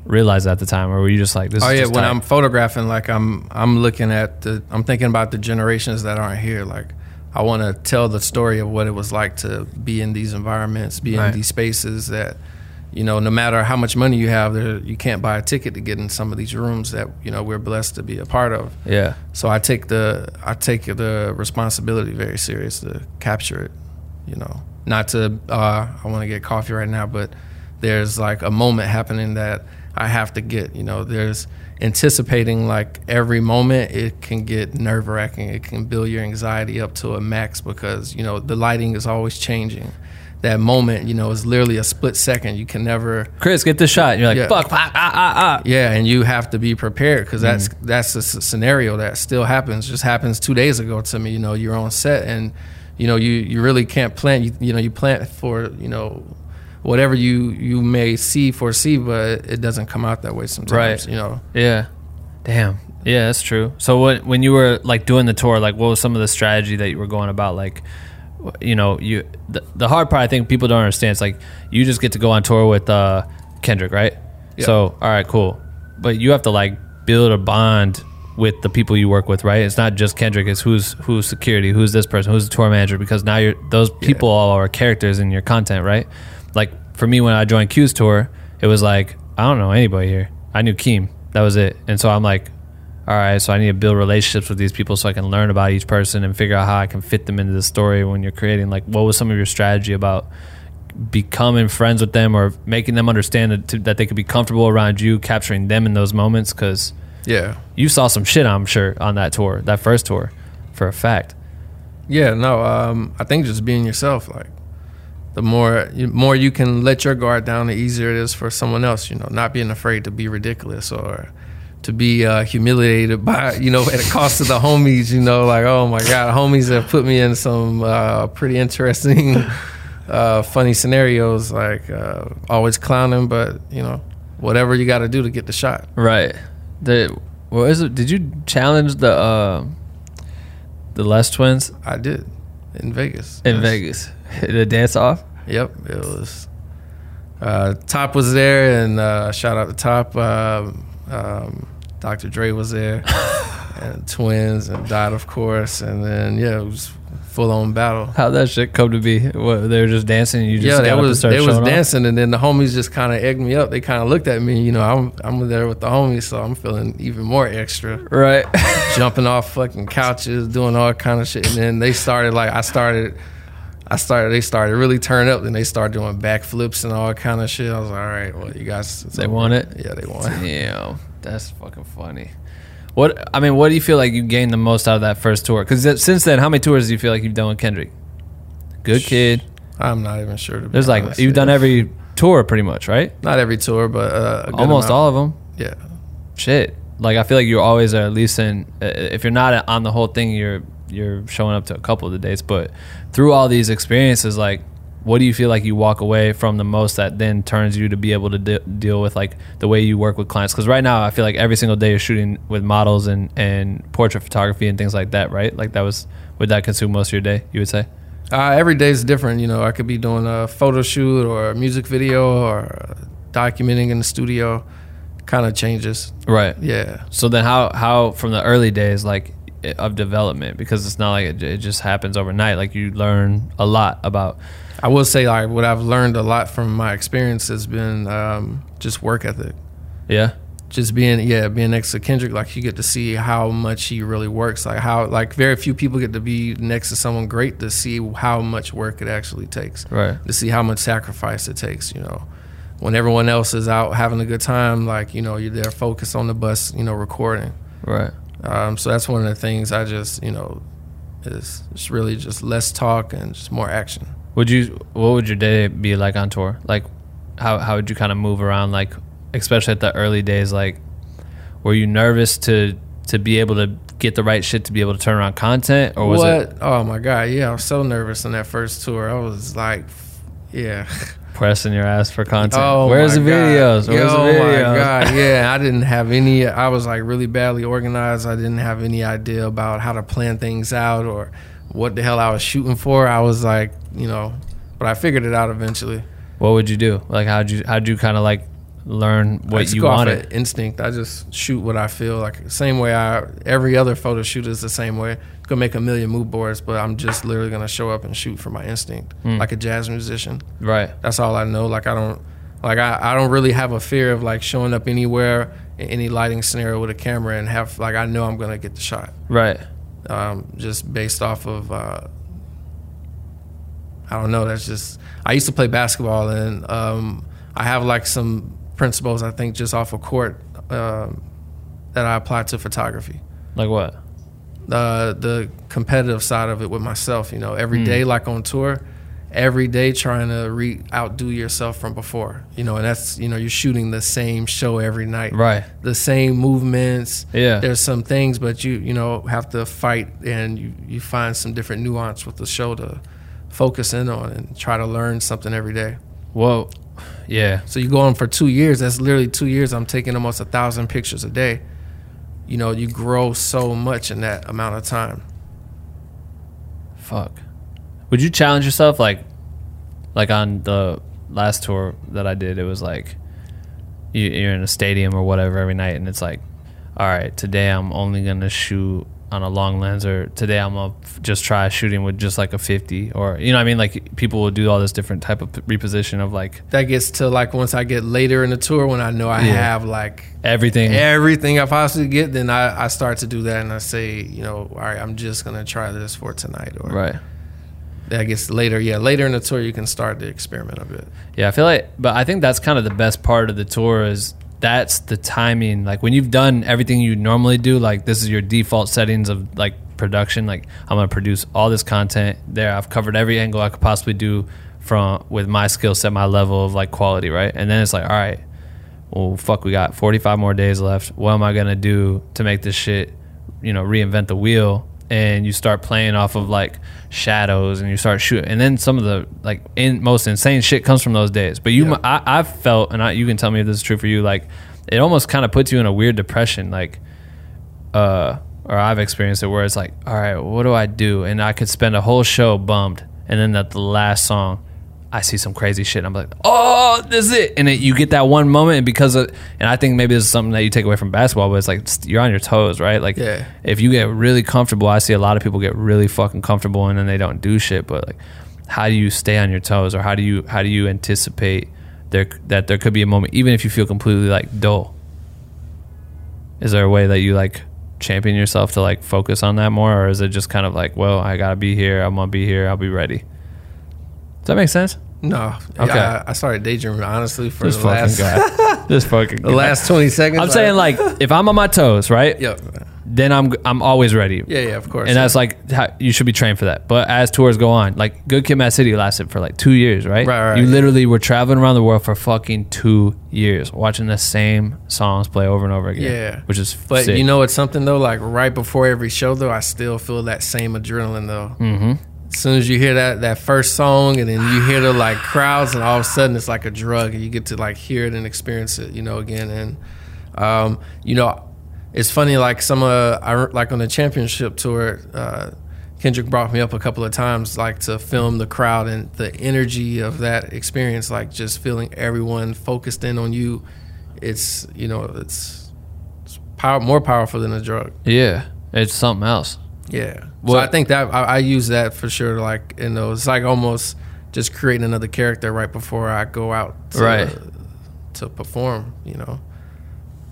realize at the time, or were you just like, this oh is yeah just when tight. I'm photographing, like i'm i'm looking at the i'm thinking about the generations that aren't here. Like, I want to tell the story of what it was like to be in these environments, be right. in these spaces that, you know, no matter how much money you have, there you can't buy a ticket to get in some of these rooms that, you know, we're blessed to be a part of. Yeah. So i take the i take the responsibility very serious to capture it, you know, not to uh I want to get coffee right now, but there's like a moment happening that I have to get, you know, there's anticipating like every moment. It can get nerve wracking. It can build your anxiety up to a max, because, you know, the lighting is always changing. That moment, you know, is literally a split second. You can never. Chris, get this shot. And you're like, yeah. fuck, ah, ah, ah, ah. Yeah, and you have to be prepared, because that's mm. that's a scenario that still happens. Just happens two days ago to me. You know, you're on set, and, you know, you, you really can't plan. You, you know, you plan for, you know, whatever you, you may see, foresee, but it doesn't come out that way sometimes, right. you know? Yeah. Damn. Yeah, that's true. So what, when you were like doing the tour, like what was some of the strategy that you were going about? Like, you know, you the, the hard part, I think people don't understand. It's like, you just get to go on tour with uh, Kendrick, right? Yeah. So, all right, cool. But you have to like build a bond with the people you work with, right? It's not just Kendrick. It's who's who's security, who's this person, who's the tour manager, because now you're those people yeah. all are characters in your content, right? Like, for me, when I joined Q's tour, it was like, I don't know anybody here. I knew Keem. That was it. And so I'm like, all right, so I need to build relationships with these people so I can learn about each person and figure out how I can fit them into the story when you're creating. Like, what was some of your strategy about becoming friends with them or making them understand that, to, that they could be comfortable around you, capturing them in those moments? Because yeah, you saw some shit, I'm sure, on that tour, that first tour, for a fact. Yeah, no, um, I think just being yourself, like, the more more you can let your guard down, the easier it is for someone else, you know, not being afraid to be ridiculous or to be uh, humiliated by, you know, at the cost of the homies, you know, like, oh, my God, homies have put me in some uh, pretty interesting, uh, funny scenarios, like uh, always clowning, but, you know, whatever you got to do to get the shot. Right. The, what is it? Did you challenge the uh, the Les Twins? I did. In Vegas. In yes. Vegas. The dance off? Yep. It was uh, Top was there, and uh, shout out to Top. Um, um, Doctor Dre was there, and Twins, and Dot, of course. And then, yeah, it was full on battle. How'd that shit come to be? What, they were just dancing and you just yeah, got up was, and they was dancing off? And then the homies just kind of egged me up. They kind of looked at me, you know, I'm I'm there with the homies, so I'm feeling even more extra. Right. Jumping off fucking couches, doing all kind of shit. And then they started like, I started, I started, they started really turning up and they started doing backflips and all kind of shit. I was like, all right, well, you guys. They over. Want it? Yeah, they want it. Damn, that's fucking funny. What I mean, what do you feel like you gained the most out of that first tour? Because th- since then, how many tours do you feel like you've done with Kendrick? Good Kid. I'm not even sure. To be There's like honest, you've yeah. done every tour pretty much, right? Not every tour, but uh, a good almost amount. All of them. Yeah. Shit, like I feel like you always are at least in. Uh, if you're not on the whole thing, you're you're showing up to a couple of the dates. But through all these experiences, like, what do you feel like you walk away from the most that then turns you to be able to de- deal with like the way you work with clients? Because right now I feel like every single day you're shooting with models and, and portrait photography and things like that, right? Like that was, would that consume most of your day, you would say? Uh, every day is different. You know, I could be doing a photo shoot or a music video or documenting in the studio. Kind of changes. Right. Yeah. So then how, how from the early days, like, of development, because it's not like it, it just happens overnight. Like you learn a lot about. I will say, like, what I've learned a lot from my experience has been um, just work ethic. Yeah. Just being yeah being next to Kendrick, like you get to see how much he really works. Like how like very few people get to be next to someone great to see how much work it actually takes. Right. To see how much sacrifice it takes. You know, when everyone else is out having a good time, like, you know, you're there focused on the bus, you know, recording. Right. Um, so that's one of the things I just, you know, is it's really just less talk and just more action. Would you, what would your day be like on tour? Like, how how would you kind of move around? Like, especially at the early days, like, were you nervous to to be able to get the right shit to be able to turn around content, or was what? It? Oh my God, yeah, I was so nervous on that first tour. I was like, yeah. Pressing your ass for content. Oh, where's the videos? Where's the videos? Oh my God! Yeah, I didn't have any. I was like really badly organized. I didn't have any idea about how to plan things out or what the hell I was shooting for. I was like, you know, but I figured it out eventually. What would you do? Like, how'd you how'd you kind of like learn what I just you go wanted? Off of instinct. I just shoot what I feel like. Same way I every other photo shoot is the same way. Could make a million mood boards, but I'm just literally gonna show up and shoot for my instinct, mm. like a jazz musician. Right. That's all I know. Like I don't, like I, I don't really have a fear of like showing up anywhere in any lighting scenario with a camera and have like I know I'm gonna get the shot. Right. Um, just based off of, uh, I don't know. That's just. I used to play basketball and um, I have like some principles I think just off of court uh, that I apply to photography. Like what? Uh, the competitive side of it with myself, you know, every mm. day, like on tour, every day trying to re- outdo yourself from before, you know, and that's, you know, you're shooting the same show every night, right? The same movements. Yeah. There's some things, but you, you know, have to fight and you, you find some different nuance with the show to focus in on and try to learn something every day. Whoa. Yeah. So you go on for two years. That's literally two years. I'm taking almost a thousand pictures a day. You know, you grow so much in that amount of time. Fuck. Would you challenge yourself? Like, like on the last tour that I did, it was like you, you're in a stadium or whatever every night, and it's like, all right, today I'm only going to shoot on a long lens, or today I'm going to just try shooting with just like a fifty, or, you know what I mean? Like, people will do all this different type of reposition of like. That gets to like once I get later in the tour when I know I yeah. have like. Everything. Everything I possibly get, then I, I start to do that and I say, you know, all right, I'm just going to try this for tonight. Or right. That gets later. Yeah, later in the tour you can start the experiment a bit. Yeah, I feel like, but I think that's kind of the best part of the tour is. That's the timing. Like when you've done everything you normally do, like this is your default settings of like production. Like I'm going to produce all this content there. I've covered every angle I could possibly do from with my skill set, my level of like quality. Right. And then it's like, all right, well, fuck, we got forty-five more days left. What am I going to do to make this shit, you know, reinvent the wheel? And you start playing off of like shadows and you start shooting. And then some of the like in, most insane shit comes from those days. But you, yeah. I, I felt, and I, you can tell me if this is true for you, like it almost kind of puts you in a weird depression. Like, uh, or I've experienced it where it's like, all right, what do I do? And I could spend a whole show bummed. And then at the last song, I see some crazy shit and I'm like, oh, this is it. And it, you get that one moment, and because of, and I think maybe this is something that you take away from basketball, but it's like, you're on your toes, right? Like, yeah. if you get really comfortable, I see a lot of people get really fucking comfortable and then they don't do shit. But like, how do you stay on your toes, or how do you, how do you anticipate there that there could be a moment, even if you feel completely like dull? Is there a way that you like champion yourself to like focus on that more? Or is it just kind of like, well, I gotta be here, I'm gonna be here, I'll be ready? Does that make sense? No. Okay. I, I started daydreaming, honestly, for this the fucking last... Guy. This fucking The guy. Last twenty seconds. I'm like, saying, like, if I'm on my toes, right? Yep. Then I'm I'm always ready. Yeah, yeah, of course. And yeah. that's like, how, you should be trained for that. But as tours go on, like, Good Kid, Mad City lasted for like two years, right? Right, right. You literally were traveling around the world for fucking two years, watching the same songs play over and over again. Yeah. Which is But sick. You know, it's something, though, like, right before every show, though, I still feel that same adrenaline, though. Mm-hmm. As soon as you hear that, that first song, and then you hear the like crowds, and all of a sudden it's like a drug, and you get to like hear it and experience it, you know, again. And um, you know, it's funny, like some uh, I, like on the championship tour, uh, Kendrick brought me up a couple of times, like to film the crowd and the energy of that experience, like just feeling everyone focused in on you. It's you know, it's, it's power, more powerful than a drug. Yeah, it's something else. Yeah. Well, so I think that I, I use that for sure. Like, you know, it's like almost just creating another character right before I go out to, right. uh, to perform, you know?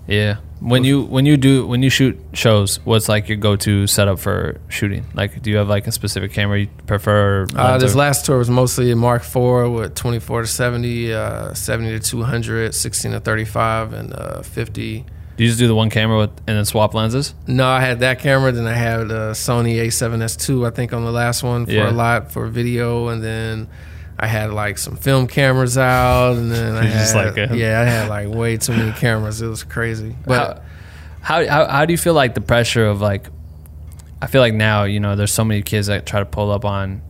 Yeah. When you, when you do, when you shoot shows, what's like your go-to setup for shooting? Like, do you have like a specific camera you prefer? Uh, this or? Last tour was mostly Mark four with twenty-four to seventy, uh, seventy to two hundred, sixteen to thirty-five, and uh, fifty. Do you just do the one camera with, and then swap lenses? No, I had that camera. Then I had a Sony A seven S two, I think, on the last one for yeah. a lot for video. And then I had like some film cameras out. And then I had, just like a... yeah, I had like way too many cameras. It was crazy. But how, how, how do you feel like the pressure of like, I feel like now, you know, there's so many kids that try to pull up on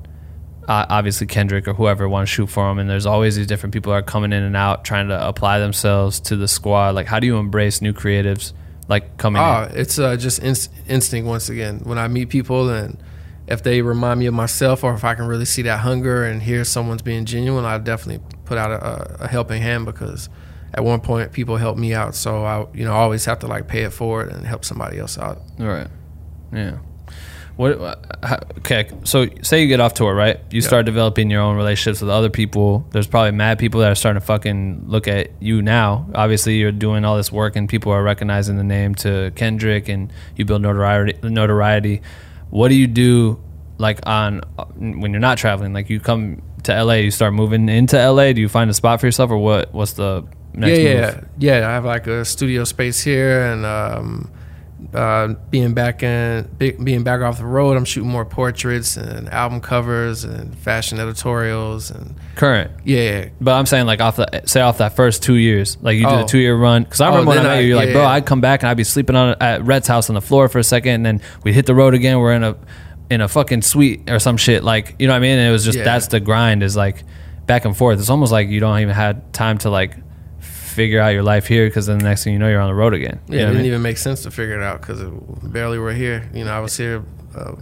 uh, obviously Kendrick or whoever wants to shoot for them. And there's always these different people that are coming in and out trying to apply themselves to the squad. Like, how do you embrace new creatives like coming oh, in? Oh, it's uh, just inst- instinct once again. When I meet people, and if they remind me of myself, or if I can really see that hunger and hear someone's being genuine, I definitely put out a, a helping hand, because at one point people helped me out. So I, you know, always have to like pay it forward and help somebody else out. All right. Yeah. What? How, okay, so say you get off tour, right? You yeah. start developing your own relationships with other people. There's probably mad people that are starting to fucking look at you now. Obviously, you're doing all this work, and people are recognizing the name to Kendrick, and you build notoriety. Notoriety. What do you do, like on when you're not traveling? Like, you come to L A, you start moving into L A. Do you find a spot for yourself, or what? What's the next yeah, yeah, move? yeah, yeah? I have like a studio space here, and. um Uh, being back in, being back off the road, I'm shooting more portraits and album covers and fashion editorials and current. Yeah, but I'm saying like off the say off that first two years, like you oh. did a two year run. Because I remember oh, when I met you, you're yeah, like, bro, yeah. I'd come back and I'd be sleeping on at Rhett's house on the floor for a second, and then we hit the road again. We're in a in a fucking suite or some shit, like, you know what I mean? And it was just yeah. that's the grind, is like back and forth. It's almost like you don't even have time to like figure out your life here, because then the next thing you know, you're on the road again. Yeah, you know it didn't I mean? even make sense to figure it out, because barely we're here. You know, I was here uh,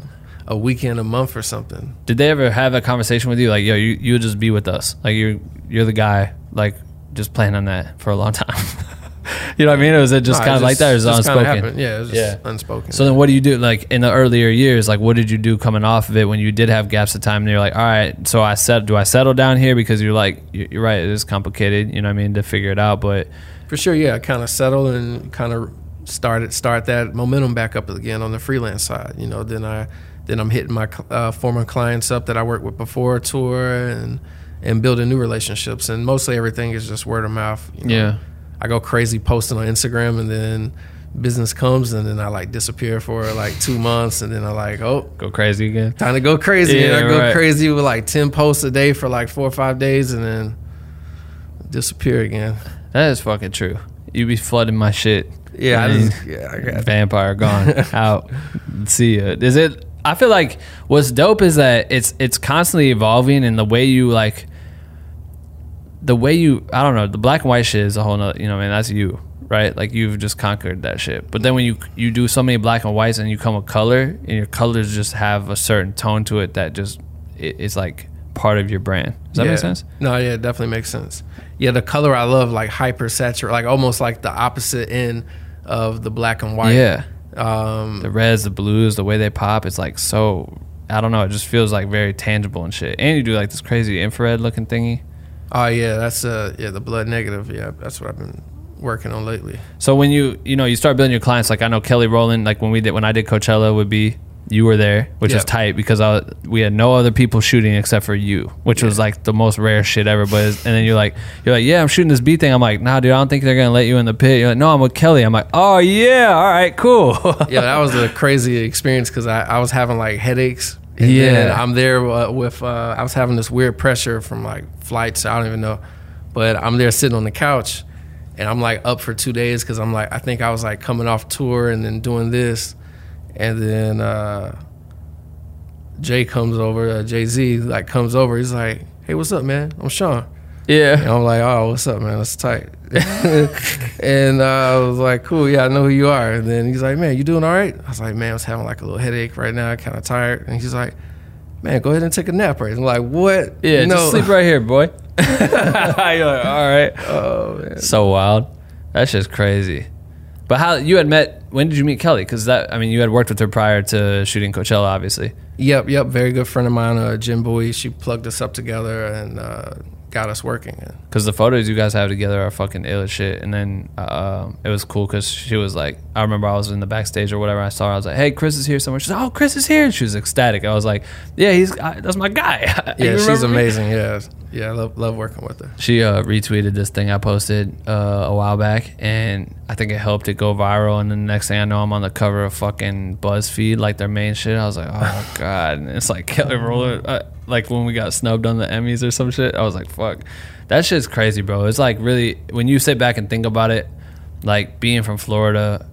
a weekend, a month, or something. Did they ever have a conversation with you, like, yo, you you just be with us, like you're you're the guy, like just playing on that for a long time? You know what I mean? Or was it just no, kind of like that, or is it unspoken? Yeah, it was just yeah. unspoken. So then what do you do, like, in the earlier years, like, what did you do coming off of it when you did have gaps of time, and you're like, all right, so I said, do I settle down here? Because you're like, you're right, it is complicated, you know what I mean, to figure it out, but... For sure, yeah, I kind of settled and kind of started start that momentum back up again on the freelance side, you know. Then, I, then I'm hitting my uh, former clients up that I worked with before a tour, and, and building new relationships, and mostly everything is just word of mouth, you know? Yeah. I go crazy posting on Instagram, and then business comes, and then I like disappear for like two months, and then I like, oh, go crazy again. Time to go crazy. Yeah, and I go right. crazy with like ten posts a day for like four or five days, and then disappear again. That is fucking true. You be flooding my shit. Yeah, I just, yeah, I got vampire it. Gone out. See ya. Is it? I feel like what's dope is that it's it's constantly evolving, and the way you like. The way you, I don't know, the black and white shit is a whole nother, you know, man, that's you, right? Like, you've just conquered that shit. But then when you you do so many black and whites, and you come with color, and your colors just have a certain tone to it that just, it, it's like part of your brand. Does that yeah. make sense? No, yeah, it definitely makes sense. Yeah, the color I love, like hyper saturated, like almost like the opposite end of the black and white. Yeah. Um, the reds, the blues, the way they pop, it's like so, I don't know, it just feels like very tangible and shit. And you do like this crazy infrared looking thingy. Oh, uh, yeah, that's uh, yeah, the blood negative. Yeah, that's what I've been working on lately. So when you, you know, you start building your clients, like I know Kelly Rowland, like when we did, when I did Coachella would be, you were there, which yep. is tight because I was, we had no other people shooting except for you, which yeah. was like the most rare shit ever. But and then you're like, you're like, yeah, I'm shooting this beat thing. I'm like, nah, dude, I don't think they're gonna let you in the pit. You're like, no, I'm with Kelly. I'm like, oh yeah, all right, cool. Yeah, that was a crazy experience because I, I was having like headaches. And yeah, then I'm there uh, with uh, I was having this weird pressure from like flights. I don't even know, but I'm there sitting on the couch, and I'm like up for two days because I'm like I think I was like coming off tour and then doing this. And then uh, Jay comes over, uh, Jay-Z like comes over. He's like, "Hey, what's up, man? I'm Sean." Yeah. And I'm like, "Oh, what's up, man? That's tight." And uh, I was like, "Cool, yeah, I know who you are." And then he's like, "Man, you doing all right?" I was like, "Man, I was having like a little headache right now. Kind of tired." And he's like, "Man, go ahead and take a nap, right?" I'm like, "What? Yeah, no. Just sleep right here, boy." You're like, "All right." Oh man, so wild. That's just crazy. But how you had met? When did you meet Kelly? Because that, I mean, you had worked with her prior to shooting Coachella, obviously. Yep, yep. Very good friend of mine, uh, Jim Bowie. She plugged us up together and uh, got us working. Because the photos you guys have together are fucking ill as shit. And then uh, it was cool because she was like, I remember I was in the backstage or whatever. I saw her. I was like, hey, Chris is here somewhere. She's like, oh, Chris is here. And she was ecstatic. I was like, yeah, he's I, that's my guy. Yeah, she's amazing. Me? Yeah, yeah. I love, love working with her. She uh, retweeted this thing I posted uh, a while back. And I think it helped it go viral. And then the next thing I know, I'm on the cover of fucking BuzzFeed, like their main shit. I was like, oh, God. And it's like Kelly Rowland. I, like when we got snubbed on the Emmys or some shit, I was like, fuck. That shit's crazy, bro. It's like really, when you sit back and think about it, like being from Florida,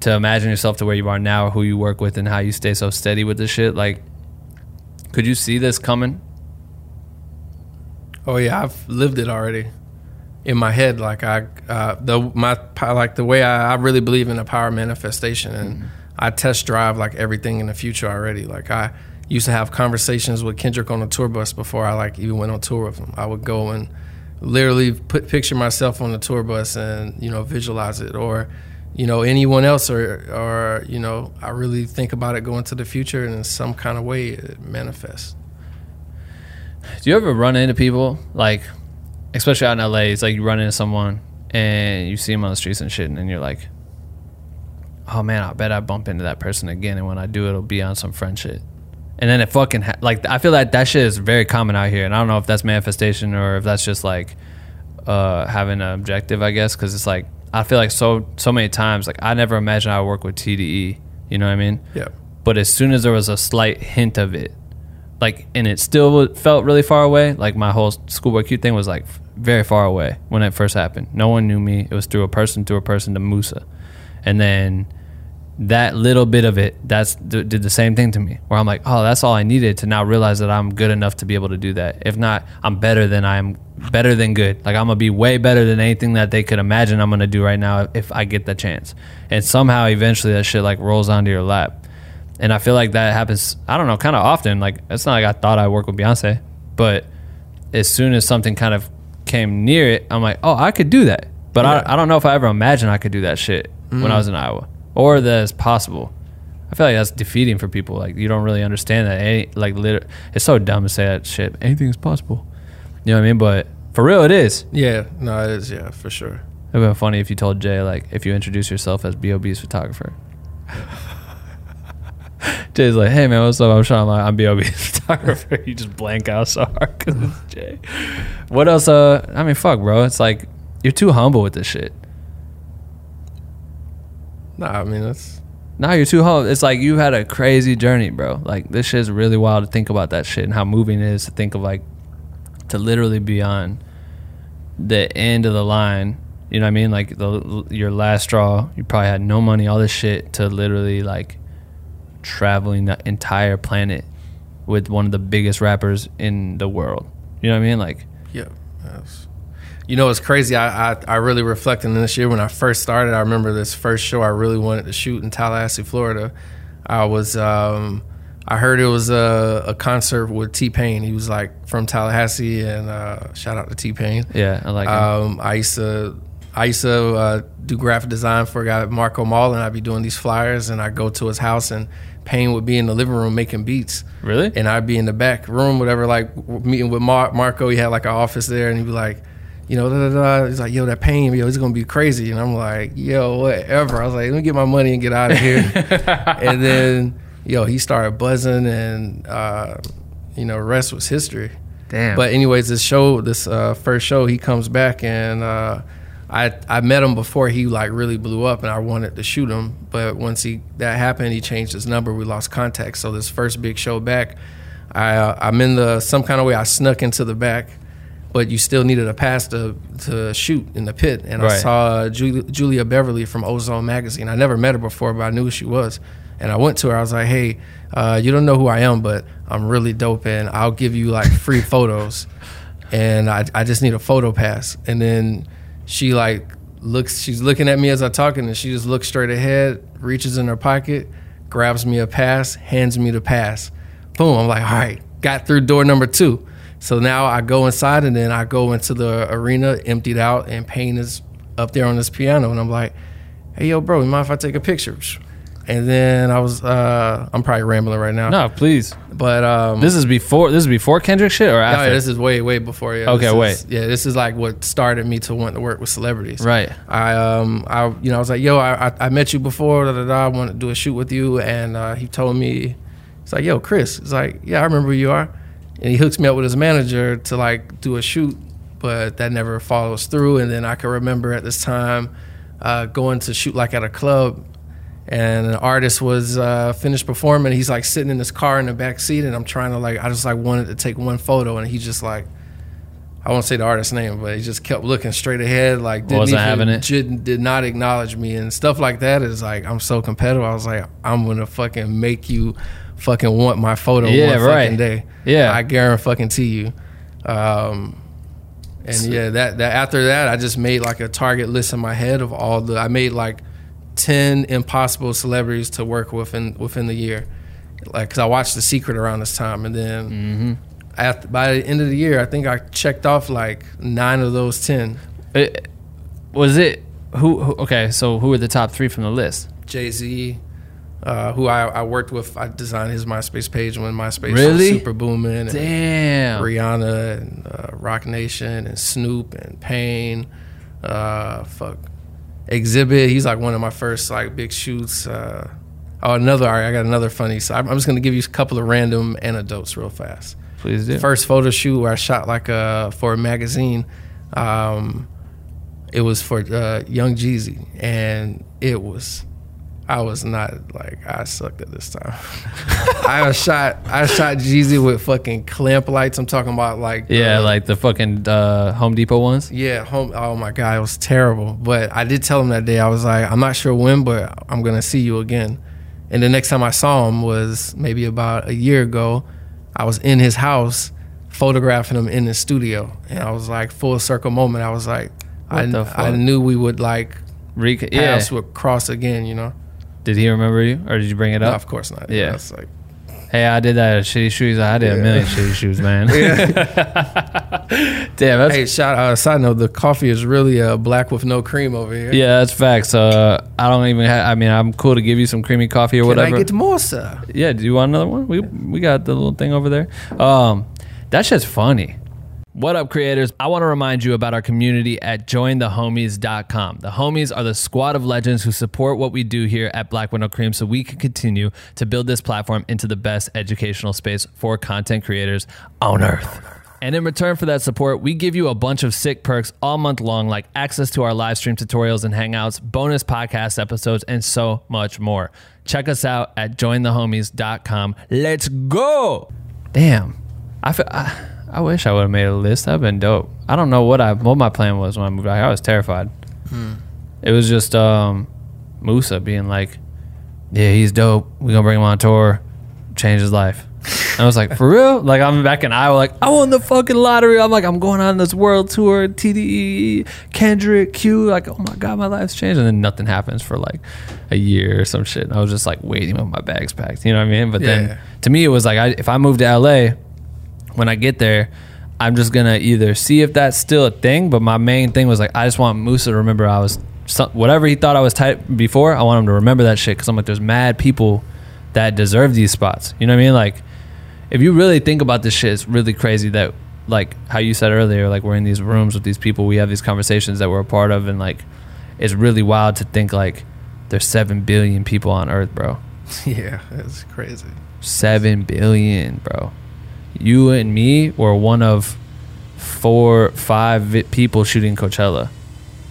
to imagine yourself to where you are now, who you work with and how you stay so steady with this shit. Like, could you see this coming? Oh yeah, I've lived it already in my head. Like I, uh, the, my, like the way I, I really believe in the power of manifestation, and mm-hmm. I test drive like everything in the future already. Like I, used to have conversations with Kendrick on the tour bus before I like even went on tour with him. I would go and literally put picture myself on the tour bus and, you know, visualize it, or, you know, anyone else, or, or you know, I really think about it going to the future, and in some kind of way it manifests. Do you ever run into people, like, especially out in L A, it's like you run into someone and you see them on the streets and shit, and then you're like, oh man, I bet I bump into that person again, and when I do, it'll be on some friend shit. And then it fucking, ha- like, I feel like that shit is very common out here. And I don't know if that's manifestation or if that's just, like, uh, having an objective, I guess. Because it's, like, I feel like so so many times, like, I never imagined I would work with T D E. You know what I mean? Yeah. But as soon as there was a slight hint of it, like, and it still felt really far away. Like, my whole Schoolboy Q thing was, like, very far away when it first happened. No one knew me. It was through a person, through a person to Musa. And then that little bit of it, that's did the same thing to me, where I'm like, oh, that's all I needed to now realize that I'm good enough to be able to do that. If not, I'm better than I'm better than good. Like, I'm gonna be way better than anything that they could imagine I'm gonna do right now if I get the chance. And somehow eventually that shit like rolls onto your lap. And I feel like that happens, I don't know, kind of often. Like, it's not like I thought I work with Beyonce, but as soon as something kind of came near it, I'm like, oh, I could do that. But yeah. I, I don't know if I ever imagined I could do that shit mm-hmm. when I was in Iowa. Or that is possible. I feel like that's defeating for people. Like, you don't really understand that. Any, like, liter- it's so dumb to say that shit. Anything is possible. You know what I mean? But for real, it is. Yeah, no, it is. Yeah, for sure. It would have been funny if you told Jay, like, if you introduce yourself as B O B's photographer. Jay's like, hey man, what's up? I'm Sean. I'm B O B's photographer. You just blank out so hard because it's Jay. What else? Uh, I mean, fuck, bro. It's like you're too humble with this shit. Nah, I mean, that's... Nah, you're too humble. It's like, you've had a crazy journey, bro. Like, this shit's really wild to think about that shit and how moving it is to think of, like, to literally be on the end of the line. You know what I mean? Like, the, your last straw, you probably had no money, all this shit, to literally, like, traveling the entire planet with one of the biggest rappers in the world. You know what I mean? Like... Yeah, that's... You know, it's crazy. I, I I really reflected on this year. When I first started, I remember this first show I really wanted to shoot in Tallahassee, Florida. I was um, I heard it was a, a concert with T-Pain. He was like from Tallahassee, and uh, shout out to T-Pain. Yeah, I like him. Um, I used to, I used to uh, do graphic design for a guy, Marco Mall, and I'd be doing these flyers, and I'd go to his house, and Payne would be in the living room making beats. Really? And I'd be in the back room, whatever, like meeting with Mar- Marco. He had like an office there, and he'd be like, you know, da, da, da. He's like, yo, that Payne, yo, it's going to be crazy. And I'm like, yo, whatever. I was like, let me get my money and get out of here. And then, yo, he started buzzing, and, uh, you know, rest was history. Damn. But anyways, this show, this uh, first show, he comes back, and uh, I I met him before he like really blew up, and I wanted to shoot him. But once he that happened, he changed his number. We lost contact. So this first big show back, I uh, I'm in the some kind of way I snuck into the back, but you still needed a pass to to shoot in the pit. And right. I saw Julia, Julia Beverly from Ozone Magazine. I never met her before, but I knew who she was. And I went to her. I was like, hey, uh, you don't know who I am, but I'm really dope, and I'll give you like free photos. And I I just need a photo pass. And then she like looks, she's looking at me as I'm talking, and she just looks straight ahead, reaches in her pocket, grabs me a pass, hands me the pass. Boom, I'm like, all right, got through door number two. So now I go inside, and then I go into the arena, emptied out, and Payne is up there on this piano. And I'm like, hey, yo, bro, you mind if I take a picture? And then I was, uh, I'm probably rambling right now. No, please. But um, this is before this is before Kendrick shit or after? No, yeah, this is way, way before. Yeah, okay, wait. Is, yeah, this is like what started me to want to work with celebrities. Right. I, um, I, you know, I was like, yo, I, I, I met you before. Da da da. I want to do a shoot with you, and uh, he told me, it's like, yo, Chris. It's like, yeah, I remember who you are. And he hooks me up with his manager to like do a shoot, but that never follows through. And then I can remember at this time uh, going to shoot like at a club. And an artist was uh, finished performing. He's like sitting in his car in the back seat, and I'm trying to like, I just like wanted to take one photo, and he just like, I won't say the artist's name, but he just kept looking straight ahead, like didn't wasn't even, having it. Did, did not acknowledge me, and stuff like that is like, I'm so competitive. I was like, I'm gonna fucking make you fucking want my photo yeah, one right. fucking day. Yeah, I guarantee fucking to you. Um, and so, yeah, that that after that, I just made like a target list in my head of all the. I made like. ten impossible celebrities to work with in, within the year. Like, because I watched The Secret around this time. And then mm-hmm. after, by the end of the year, I think I checked off like nine of those ten. It, was it, who, who, okay, so who were the top three from the list? Jay-Z, uh, who I, I worked with. I designed his MySpace page when MySpace really? was super booming. Damn. And Rihanna, and uh, Roc Nation, and Snoop, and Payne. Uh, fuck. Exhibit, he's like one of my first like big shoots. Uh, oh, another, all right, I got another funny. So I'm, I'm just gonna give you a couple of random anecdotes real fast. Please do. First photo shoot where I shot like a for a magazine. Um, it was for uh, Young Jeezy, and it was. I was not like I sucked at this time. I was shot. I shot Jeezy with fucking clamp lights. I'm talking about like yeah, uh, like the fucking uh, Home Depot ones. Yeah, home. Oh my god, it was terrible. But I did tell him that day. I was like, I'm not sure when, but I'm gonna see you again. And the next time I saw him was maybe about a year ago. I was in his house photographing him in the studio, and I was like full circle moment. I was like, I, I knew we would like Rec- paths yeah. would cross again, you know. Did he remember you, or did you bring it up? No, of course not. Yeah, it's like, hey, I did that at Shitty Shoes. I did yeah. a million Shitty Shoes, man. Damn. That's... Hey, shout out. Uh, side note: the coffee is really uh, black with no cream over here. Yeah, that's facts. Uh, I don't even. have I mean, I'm cool to give you some creamy coffee or Can whatever. I get more, sir? Yeah. Do you want another one? We we got the little thing over there. Um, that shit's funny. What up, creators? I want to remind you about our community at join the homies dot com. The homies are the squad of legends who support what we do here at Black Window Cream, so we can continue to build this platform into the best educational space for content creators on earth. And in return for that support, we give you a bunch of sick perks all month long, like access to our live stream tutorials and hangouts, bonus podcast episodes, and so much more. Check us out at join the homies dot com. Let's go! Damn. I feel... I- I wish I would have made a list. That'd been dope. I don't know what I what my plan was when I moved out here. I was terrified. Hmm. It was just um, Musa being like, yeah, he's dope. We're going to bring him on tour. Change his life. And I was like, for real? Like, I'm back in Iowa, like, I won the fucking lottery. I'm like, I'm going on this world tour, T D E, Kendrick, Q. Like, oh my God, my life's changed. And then nothing happens for like a year or some shit. And I was just like waiting with my bags packed. You know what I mean? But yeah, then yeah. to me, it was like, I, if I move to L A, when I get there, I'm just going to either see if that's still a thing. But my main thing was like, I just want Musa to remember I was, whatever he thought I was tight before, I want him to remember that shit. Because I'm like, there's mad people that deserve these spots. You know what I mean? Like, if you really think about this shit, it's really crazy that, like, how you said earlier, like, we're in these rooms with these people, we have these conversations that we're a part of, and, like, it's really wild to think, like, there's seven billion people on Earth, bro. Yeah, that's crazy. seven billion, bro. You and me were one of four, five people shooting Coachella.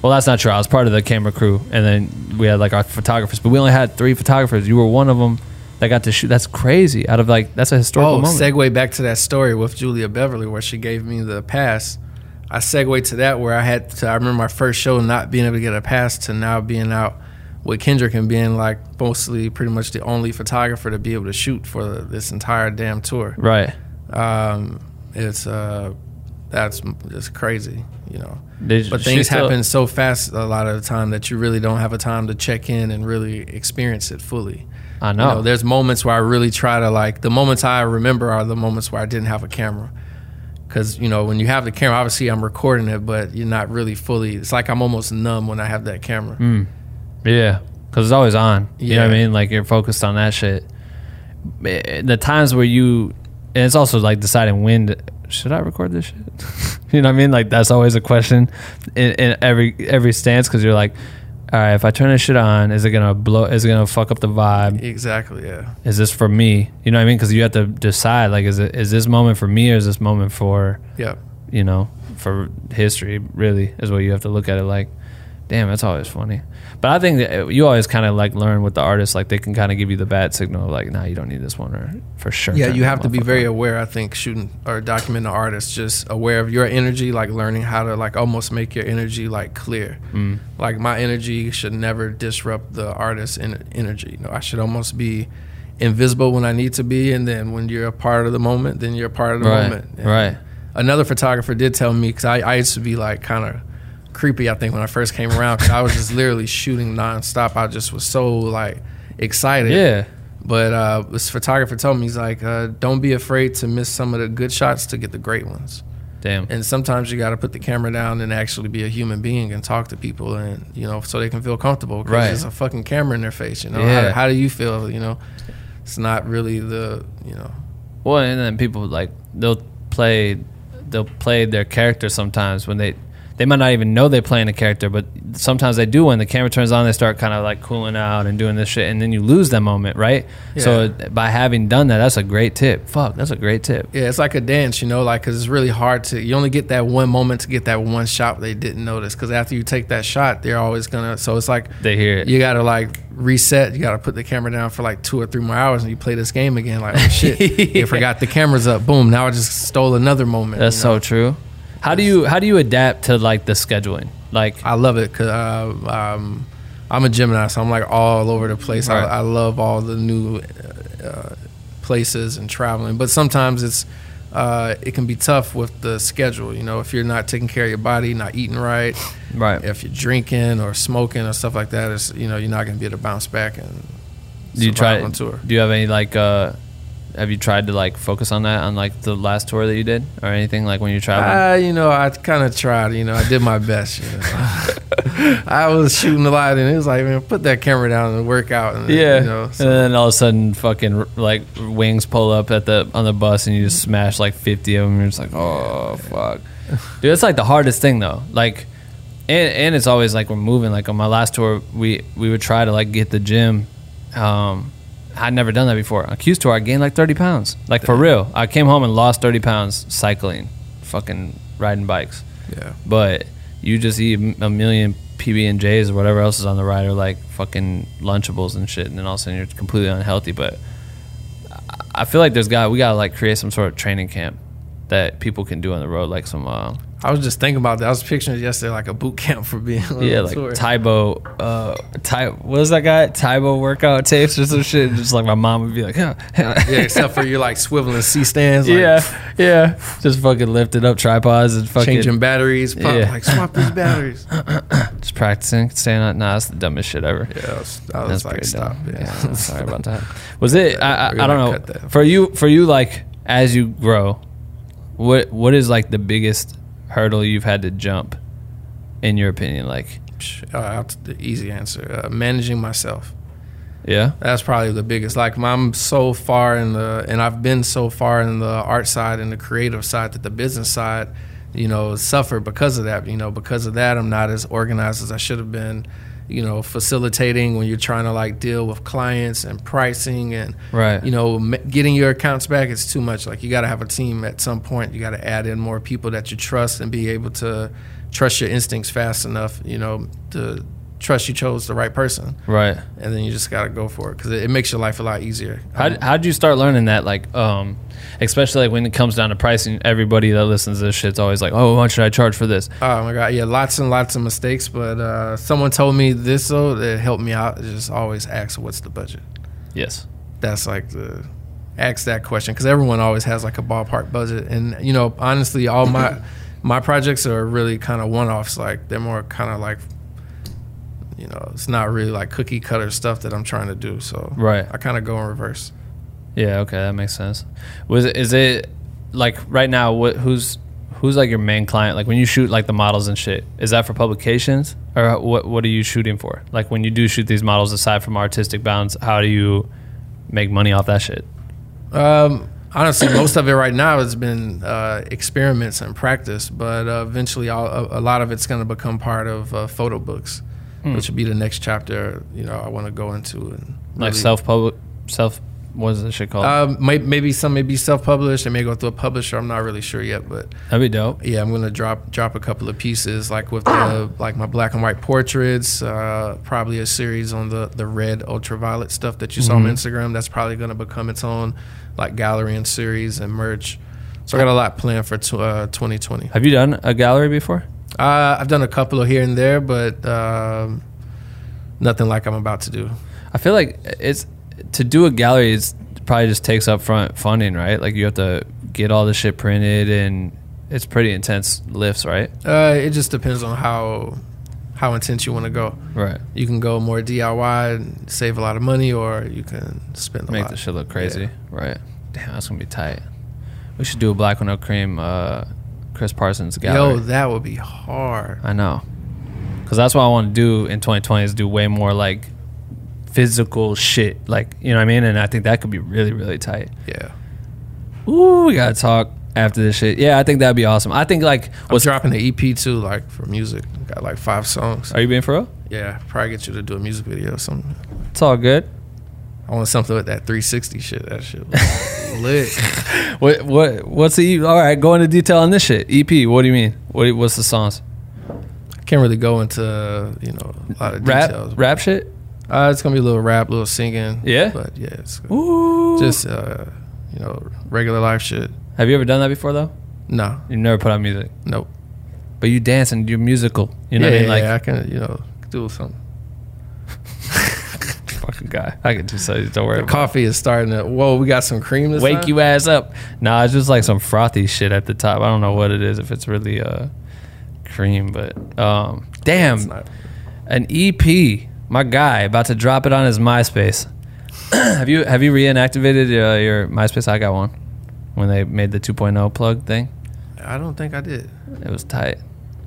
Well, that's not true. I was part of the camera crew, and then we had, like, our photographers, but we only had three photographers. You were one of them. That got to shoot. That's crazy. Out of like, that's a historical oh, moment. Oh, segue back to that story with Julia Beverly where she gave me the pass. I segue to that where I had to, I remember my first show not being able to get a pass to now being out with Kendrick and being like mostly pretty much the only photographer to be able to shoot for this entire damn tour. Right. Um, it's, uh, that's just crazy, you know. Did, but things happen so fast a lot of the time that you really don't have a time to check in and really experience it fully. I know. You know, there's moments where I really try to, like, the moments I remember are the moments where I didn't have a camera. Because, you know, when you have the camera, obviously I'm recording it, but you're not really fully, it's like I'm almost numb when I have that camera. Mm. Yeah, because it's always on. Yeah. You know what I mean? Like, you're focused on that shit. The times where you, and it's also, like, deciding when to, should I record this shit? You know what I mean? Like, that's always a question in, in every every stance, because you're like, all right, if I turn this shit on, is it gonna blow? Is it gonna fuck up the vibe? Exactly. Yeah. Is this for me? You know what I mean? Because you have to decide. Like, is it is this moment for me, or is this moment for? Yeah. You know, for history, really, is what you have to look at it. Like, damn, that's always funny. But I think that you always kind of like learn with the artists. Like, they can kind of give you the bad signal. Of like, nah, you don't need this one, or for sure. Yeah, you have to be very aware. I think shooting or documenting the artist, just aware of your energy. Like learning how to like almost make your energy like clear. Mm. Like my energy should never disrupt the artist's energy. You know, I should almost be invisible when I need to be, and then when you're a part of the moment, then you're a part of the right. moment. And right. Another photographer did tell me because I, I used to be like kind of. creepy, I think, when I first came around, because I was just literally shooting nonstop. I just was so like excited. Yeah. But uh, this photographer told me, he's like, uh, don't be afraid to miss some of the good shots to get the great ones. Damn. And sometimes you got to put the camera down and actually be a human being and talk to people, and you know, so they can feel comfortable. Because right. There's a fucking camera in their face. You know, yeah. how, how do you feel? You know, it's not really the you know. Well, and then people like they'll play, they'll play their character sometimes when they. They might not even know they're playing a character, but sometimes they do. When the camera turns on, they start kind of like cooling out and doing this shit, and then you lose that moment, right? Yeah. So by having done that, that's a great tip. Fuck, that's a great tip. Yeah, it's like a dance, you know, like, because it's really hard to, you only get that one moment to get that one shot they didn't notice, because after you take that shot, they're always going to, so it's like. They hear it. You got to like reset. You got to put the camera down for like two or three more hours, and you play this game again, like, oh shit, you forgot the camera's up. Boom, now I just stole another moment. That's you know? so true. How do you how do you adapt to like the scheduling? Like I love it because uh, um, I'm a Gemini, so I'm like all over the place. Right. I, I love all the new uh, places and traveling, but sometimes it's uh, it can be tough with the schedule. You know, if you're not taking care of your body, not eating right, right. If you're drinking or smoking or stuff like that, it's, you know, you're not gonna be able to bounce back and do you try on tour. Do you have any like? Uh, Have you tried to like focus on that on like the last tour that you did or anything like when you traveled? Uh, you know, I kind of tried. You know, I did my best. You know? I was shooting a lot, and it was like, man, put that camera down and work out. And, yeah. You know, so. And then all of a sudden, fucking like wings pull up at the on the bus, and you just smash like fifty of them. And you're just like, oh fuck, dude. It's like the hardest thing though. Like, and and it's always like we're moving. Like on my last tour, we we would try to like get the gym. Um, I'd never done that before. On Q's tour, I gained like thirty pounds. Like, for real. I came home and lost thirty pounds cycling, fucking riding bikes. Yeah. But you just eat a million P B and J's or whatever else is on the ride, or like fucking Lunchables and shit, and then all of a sudden you're completely unhealthy. But I feel like there's got, we got to like create some sort of training camp that people can do on the road, like some... Uh, I was just thinking about that. I was picturing it yesterday, like a boot camp for being a yeah, like tour. Tybo. Uh, Ty, what was that guy? Tybo workout tapes or some shit. Just like my mom would be like, huh. yeah, except for you like swiveling C stands. Like, yeah, yeah. Just fucking lifting up tripods and fucking changing batteries. Pop, yeah. Like swap these batteries. Just practicing, staying on. Nah, that's the dumbest shit ever. Yeah, I was, I was like, stop. Yeah, yeah no, sorry about that. Was it? I, I, I don't know. For you, for you, like as you grow, what what is like the biggest hurdle you've had to jump, in your opinion? Like uh, the easy answer, uh, managing myself. Yeah, that's probably the biggest. Like I'm so far in the, and I've been so far in the art side and the creative side that the business side, you know, suffered because of that. You know, because of that, I'm not as organized as I should have been. You know, facilitating when you're trying to like deal with clients and pricing and, right. you know, getting your accounts back, it's too much. Like you got to have a team at some point. You got to add in more people that you trust and be able to trust your instincts fast enough, you know, to trust you chose the right person. Right. And then you just got to go for it because it, it makes your life a lot easier. How how'd you start learning that? Like, um, especially like when it comes down to pricing, everybody that listens to this shit's always like, oh, how much should I charge for this? Oh my God. Yeah. Lots and lots of mistakes. But uh, someone told me this, so it helped me out. Just always ask, what's the budget? Yes. That's like the, ask that question because everyone always has like a ballpark budget. And, you know, honestly, all my, my projects are really kind of one-offs. Like they're more kind of like, you know, it's not really like cookie cutter stuff that I'm trying to do. So right. I kind of go in reverse. Yeah. Okay, that makes sense. Was it, is it like right now? What who's who's like your main client? Like when you shoot like the models and shit, is that for publications or what? What are you shooting for? Like when you do shoot these models, aside from artistic bounds, how do you make money off that shit? Um, honestly, most of it right now has been uh, experiments and practice, but uh, eventually, all, a, a lot of it's going to become part of uh, photo books. Mm. Which would be the next chapter, you know, I want to go into. And really, like self-public, self, what is that shit called? Um, may, maybe some may be self-published. It may go through a publisher. I'm not really sure yet, but. That'd be dope. Yeah, I'm going to drop drop a couple of pieces, like with the, like my black and white portraits, uh, probably a series on the, the red ultraviolet stuff that you saw mm-hmm. on Instagram. That's probably going to become its own, like, gallery and series and merch. So I got a lot planned for t- uh, twenty twenty. Have you done a gallery before? Uh, I've done a couple of here and there, but um, nothing like I'm about to do. I feel like it's to do a gallery is probably just takes up front funding, right? Like you have to get all the shit printed, and it's pretty intense lifts, right? Uh, it just depends on how how intense you want to go. Right. You can go more D I Y and save a lot of money, or you can spend a Make lot. Make the shit look crazy, yeah. Right? Damn, that's gonna be tight. We should do a Black Window Cream. Uh, Chris Parsons gallery. Yo, that would be hard. I know, because that's what I want to do in twenty twenty is do way more like physical shit, like, you know what I mean? And I think that could be really, really tight. Yeah. Ooh, we gotta talk after this shit. Yeah, I think that'd be awesome. I think like what's I'm dropping the E P too, like for music. Got like five songs. Are you being for real? Yeah, probably get you to do a music video or something. It's all good. I want something with that three sixty shit. That shit was lit. What what what's the? All right, go into detail on this shit. E P. What do you mean? What what's the songs? I can't really go into, you know, a lot of rap, details. Rap shit. Uh, it's gonna be a little rap, a little singing. Yeah. But yeah, it's Ooh. just uh, you know, regular life shit. Have you ever done that before though? No. You never put out music. Nope. But you dance and you're musical. You know yeah, what I mean? Like yeah, I can you know do something. Guy, I could just say, don't worry. The about coffee it. Is starting to. Whoa, we got some cream. This Wake time? You ass up. Nah, it's just like some frothy shit at the top. I don't know what it is. If it's really uh cream, but um, damn, not- an E P. My guy about to drop it on his MySpace. have you have you reactivated uh, your MySpace? I got one when they made the two point oh plug thing. I don't think I did. It was tight.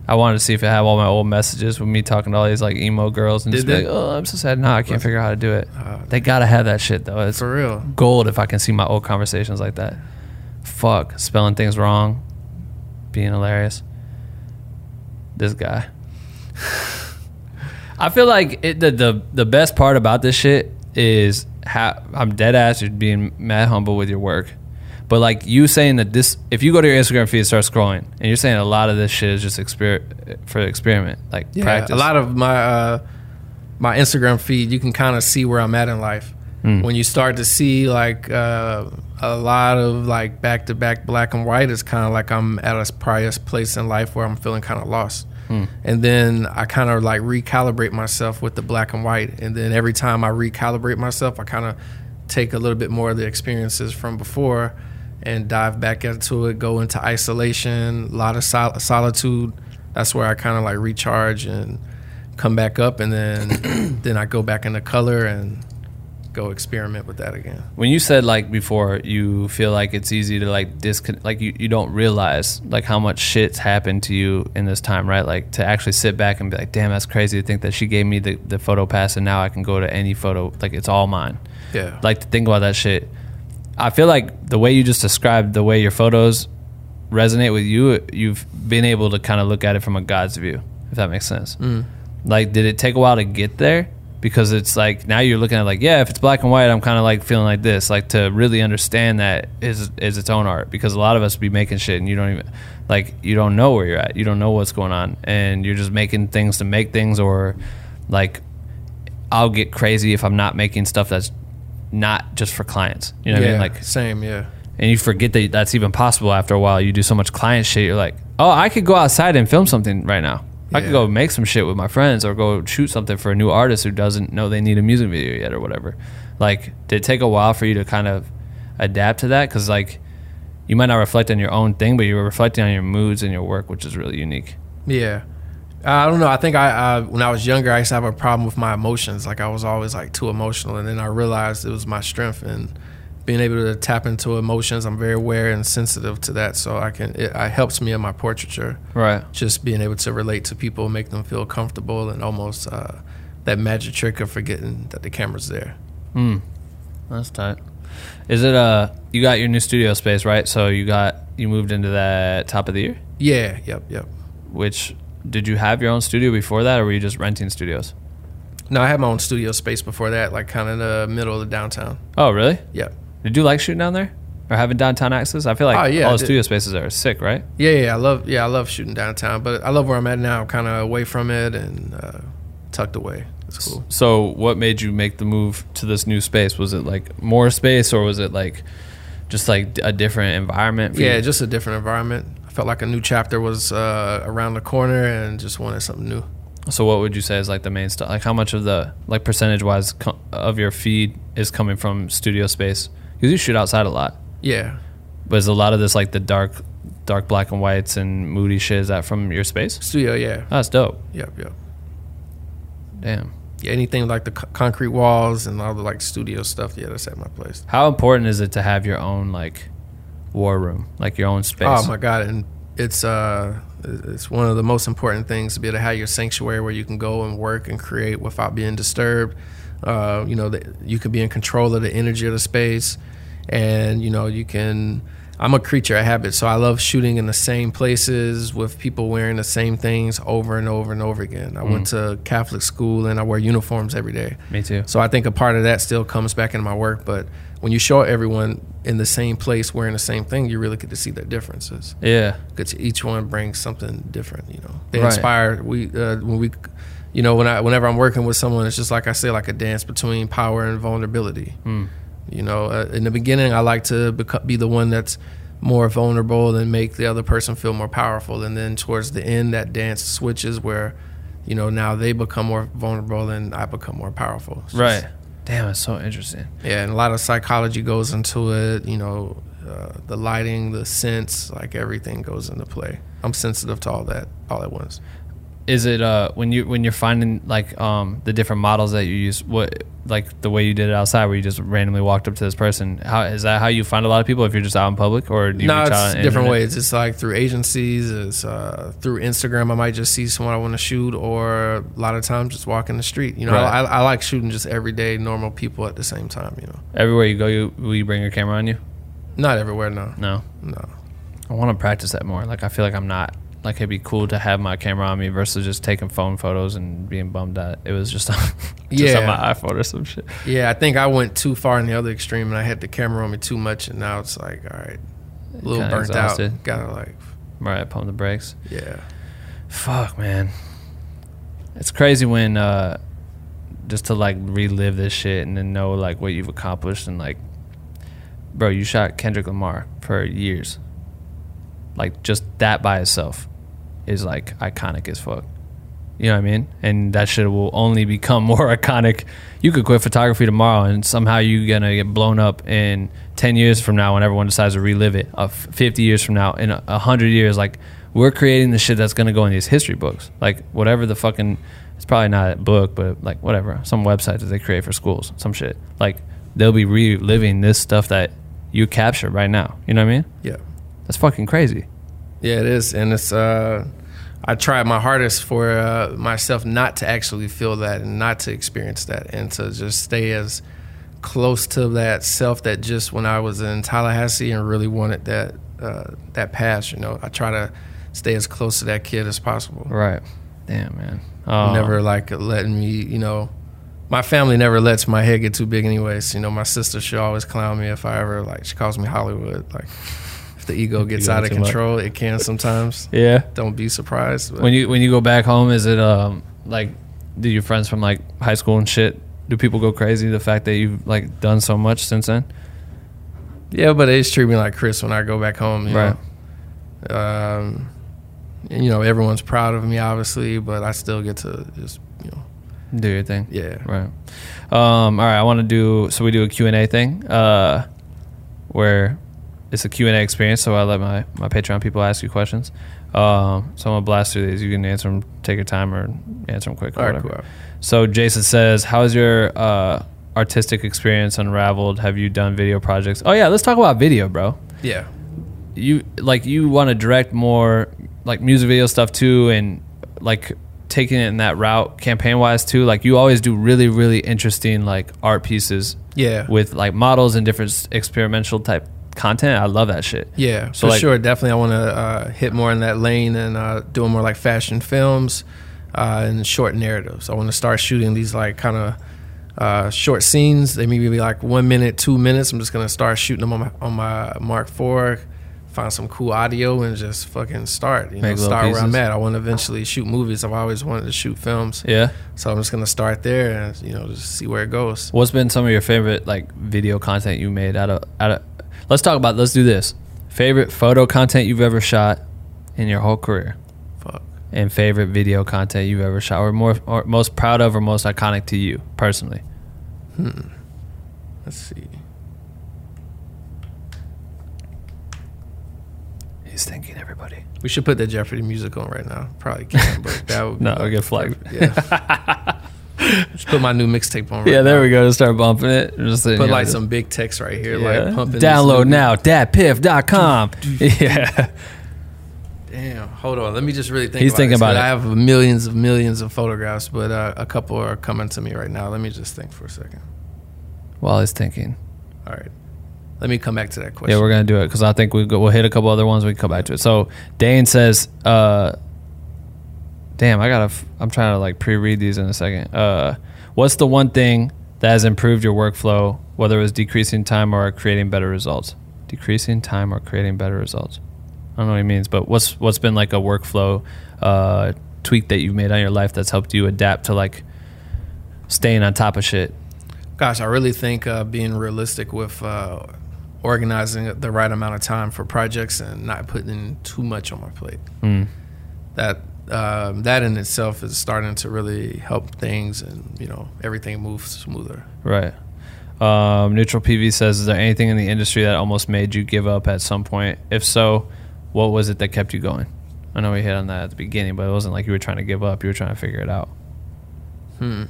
I wanted to see if it had all my old messages with me talking to all these like emo girls and Did just be they? like, oh, I'm so sad. No, I can't figure out how to do it. Uh, they got to have that shit though. It's for real. Gold if I can see my old conversations like that. Fuck. Spelling things wrong. Being hilarious. This guy. I feel like it, the, the the best part about this shit is how I'm dead ass at being mad humble with your work. But like you saying that this, if you go to your Instagram feed and start scrolling, and you're saying a lot of this shit is just exper- for experiment, like yeah, practice. A lot of my uh, my Instagram feed, you can kind of see where I'm at in life. Mm. When you start to see like uh, a lot of like back to back black and white is kind of like I'm at a prior place in life where I'm feeling kind of lost. Mm. And then I kind of like recalibrate myself with the black and white. And then every time I recalibrate myself, I kind of take a little bit more of the experiences from before and dive back into it, go into isolation, a lot of sol- solitude. That's where I kind of like recharge and come back up. And then, then I go back into color and go experiment with that again. When you said like before, you feel like it's easy to like disconnect, like you, you don't realize like how much shit's happened to you in this time, right? Like to actually sit back and be like, damn, that's crazy to think that she gave me the, the photo pass and now I can go to any photo, like it's all mine. Yeah. Like to think about that shit. I feel like the way you just described the way your photos resonate with you, you've been able to kind of look at it from a God's view, if that makes sense. Mm. Like, did it take a while to get there? Because it's like, now you're looking at like, yeah, if it's black and white, I'm kind of like feeling like this. Like to really understand that is is its own art, because a lot of us be making shit and you don't even, like, you don't know where you're at. You don't know what's going on. And you're just making things to make things, or like, I'll get crazy if I'm not making stuff that's not just for clients. You know what yeah, I mean? Like same, yeah. And you forget that that's even possible after a while. You do so much client shit, you're like, oh, I could go outside and film something right now. Yeah. I could go make some shit with my friends, or go shoot something for a new artist who doesn't know they need a music video yet or whatever. Like, did it take a while for you to kind of adapt to that? Because, like, you might not reflect on your own thing, but you're reflecting on your moods and your work, which is really unique. Yeah. I don't know. I think I, I when I was younger, I used to have a problem with my emotions. Like I was always like too emotional, and then I realized it was my strength and being able to tap into emotions. I'm very aware and sensitive to that, so I can. It, it helps me in my portraiture. Right. Just being able to relate to people, make them feel comfortable, and almost uh, that magic trick of forgetting that the camera's there. Hmm. That's tight. Is it uh? You got your new studio space, right? So you got you moved into that top of the year. Yeah. Yep. Yep. Which. Did you have your own studio before that, or were you just renting studios? No, I had my own studio space before that, like kind of in the middle of the downtown. Oh, really? Yeah. Did you like shooting down there, or having downtown access? I feel like oh, yeah, all the studio spaces are sick, right? Yeah, yeah, I love, yeah, I love shooting downtown, but I love where I'm at now, kind of away from it and uh, tucked away. It's cool. So, what made you make the move to this new space? Was it like more space, or was it like just like a different environment? For yeah, you? Just a different environment. Felt like a new chapter was uh, around the corner and just wanted something new. So what would you say is like the main stuff? Like how much of the, like percentage wise co- of your feed is coming from studio space? Because you shoot outside a lot. Yeah. But is a lot of this like the dark, dark black and whites and moody shit, is that from your space? Studio, yeah. Oh, that's dope. Yep, yep. Damn. Yeah, anything like the co- concrete walls and all the like studio stuff, yeah, that's at my place. How important is it to have your own like... war room, like your own space? Oh my God. And it's uh it's one of the most important things to be able to have your sanctuary where you can go and work and create without being disturbed. Uh you know, that you can be in control of the energy of the space, and you know, you can I'm a creature of habit, so I love shooting in the same places with people wearing the same things over and over and over again. I mm. went to Catholic school and I wear uniforms every day. Me too. So I think a part of that still comes back into my work, but when you show everyone in the same place wearing the same thing, you really get to see their differences. Yeah. Because each one brings something different, you know. They right. inspire. We uh, when we, you know, when I whenever I'm working with someone, it's just like I say, like a dance between power and vulnerability. Mm. You know, uh, in the beginning, I like to beco- be the one that's more vulnerable and make the other person feel more powerful. And then towards the end, that dance switches where, you know, now they become more vulnerable and I become more powerful. It's right. Just, damn, it's so interesting. Yeah, and a lot of psychology goes into it. You know, uh, the lighting, the scents, like everything goes into play. I'm sensitive to all that, all at once. Is it uh when you when you're finding like um the different models that you use, what like the way you did it outside where you just randomly walked up to this person, how is that how you find a lot of people if you're just out in public, or do you no, reach out? No, it's different ways. It's like through agencies, it's uh through Instagram. I might just see someone I want to shoot, or a lot of times just walking the street. You know, right. I, I like shooting just everyday normal people at the same time. You know, everywhere you go, you will you bring your camera on you? Not everywhere, no, no, no. I want to practice that more. Like I feel like I'm not. Like, it'd be cool to have my camera on me versus just taking phone photos and being bummed out. It was just, on, just yeah. on my iPhone or some shit. Yeah, I think I went too far in the other extreme, and I had the camera on me too much, and now it's like, all right, a little kinda burnt exhausted. Out. Gotta, like... Right, pump the brakes. Yeah. Fuck, man. It's crazy when, uh, just to, like, relive this shit and then know, like, what you've accomplished and, like, bro, you shot Kendrick Lamar for years. Like, just that by itself is, like, iconic as fuck. You know what I mean? And that shit will only become more iconic. You could quit photography tomorrow, and somehow you're going to get blown up in ten years from now when everyone decides to relive it, uh, fifty years from now, in one hundred years. Like, we're creating the shit that's going to go in these history books. Like, whatever the fucking... It's probably not a book, but, like, whatever. Some websites that they create for schools, some shit. Like, they'll be reliving this stuff that you capture right now. You know what I mean? Yeah. That's fucking crazy. Yeah, it is. And it's... uh I tried my hardest for uh, myself not to actually feel that and not to experience that, and to just stay as close to that self that just when I was in Tallahassee and really wanted that uh, that pass, you know, I try to stay as close to that kid as possible. Right. Damn, man. Oh. Never like letting me, you know, my family never lets my head get too big anyways. You know, my sister, she always clown me if I ever, like, she calls me Hollywood, like... If the ego gets out of control, it can sometimes. Yeah. Don't be surprised. But. When you when you go back home, is it um like, do your friends from, like, high school and shit, do people go crazy the fact that you've, like, done so much since then? Yeah, but they just treat me like Chris when I go back home. You right. Know? Um, and, you know, everyone's proud of me, obviously, but I still get to just, you know. Do your thing. Yeah. Right. Um, all right, I want to do, so we do a Q and A thing uh, where... It's a Q and A experience, so I let my, my Patreon people ask you questions. Um, so I'm going to blast through these. You can answer them, take your time, or answer them quick. Or whatever. Right, cool. So Jason says, how has your uh, artistic experience unraveled? Have you done video projects? Oh, yeah, let's talk about video, bro. Yeah. You like you want to direct more, like, music video stuff, too, and, like, taking it in that route campaign-wise, too. Like, you always do really, really interesting, like, art pieces. Yeah. With, like, models and different experimental type content. I love that shit. Yeah, so for, like, sure, definitely I want to uh, hit more in that lane and uh, doing more like fashion films uh, and short narratives. I want to start shooting these, like, kind of uh, short scenes. They maybe be like one minute, two minutes. I'm just going to start shooting them on my, on my Mark four, find some cool audio and just fucking start, you know, start where I'm at. I want to eventually shoot movies. I've always wanted to shoot films. Yeah. So I'm just going to start there and, you know, just see where it goes. What's been some of your favorite, like, video content you made out of out of Let's talk about, let's do this. Favorite photo content you've ever shot in your whole career. Fuck. And favorite video content you've ever shot, or, more, or most proud of or most iconic to you personally. Hmm. Let's see. He's thinking, everybody. We should put the Jeopardy music on right now. Probably can't, but that would be... No, I'll get flagged. Yeah. Just put my new mixtape on right now. Yeah, there now. We go. Just start bumping it. Just put, like, know, some big text right here. Yeah. Like pumping. Download now. dat piff dot com. Yeah. Damn. Hold on. Let me just really think. He's about thinking it. about it. I have millions of millions of photographs, but uh, a couple are coming to me right now. Let me just think for a second. While he's thinking. All right. Let me come back to that question. Yeah, we're going to do it because I think we'll, go, we'll hit a couple other ones. We can come back to it. So Dane says... Uh, Damn, I gotta. F- I'm trying to, like, pre-read these in a second. Uh, what's the one thing that has improved your workflow, whether it was decreasing time or creating better results? Decreasing time or creating better results. I don't know what he means, but what's what's been, like, a workflow uh, tweak that you've made on your life that's helped you adapt to, like, staying on top of shit? Gosh, I really think uh, being realistic with uh, organizing the right amount of time for projects and not putting too much on my plate. Mm. That. Um, that in itself is starting to really help things, and, you know, everything moves smoother. Right. Um, Neutral P V says, is there anything in the industry that almost made you give up at some point? If so, what was it that kept you going? I know we hit on that at the beginning, but it wasn't like you were trying to give up. You were trying to figure it out. Hmm.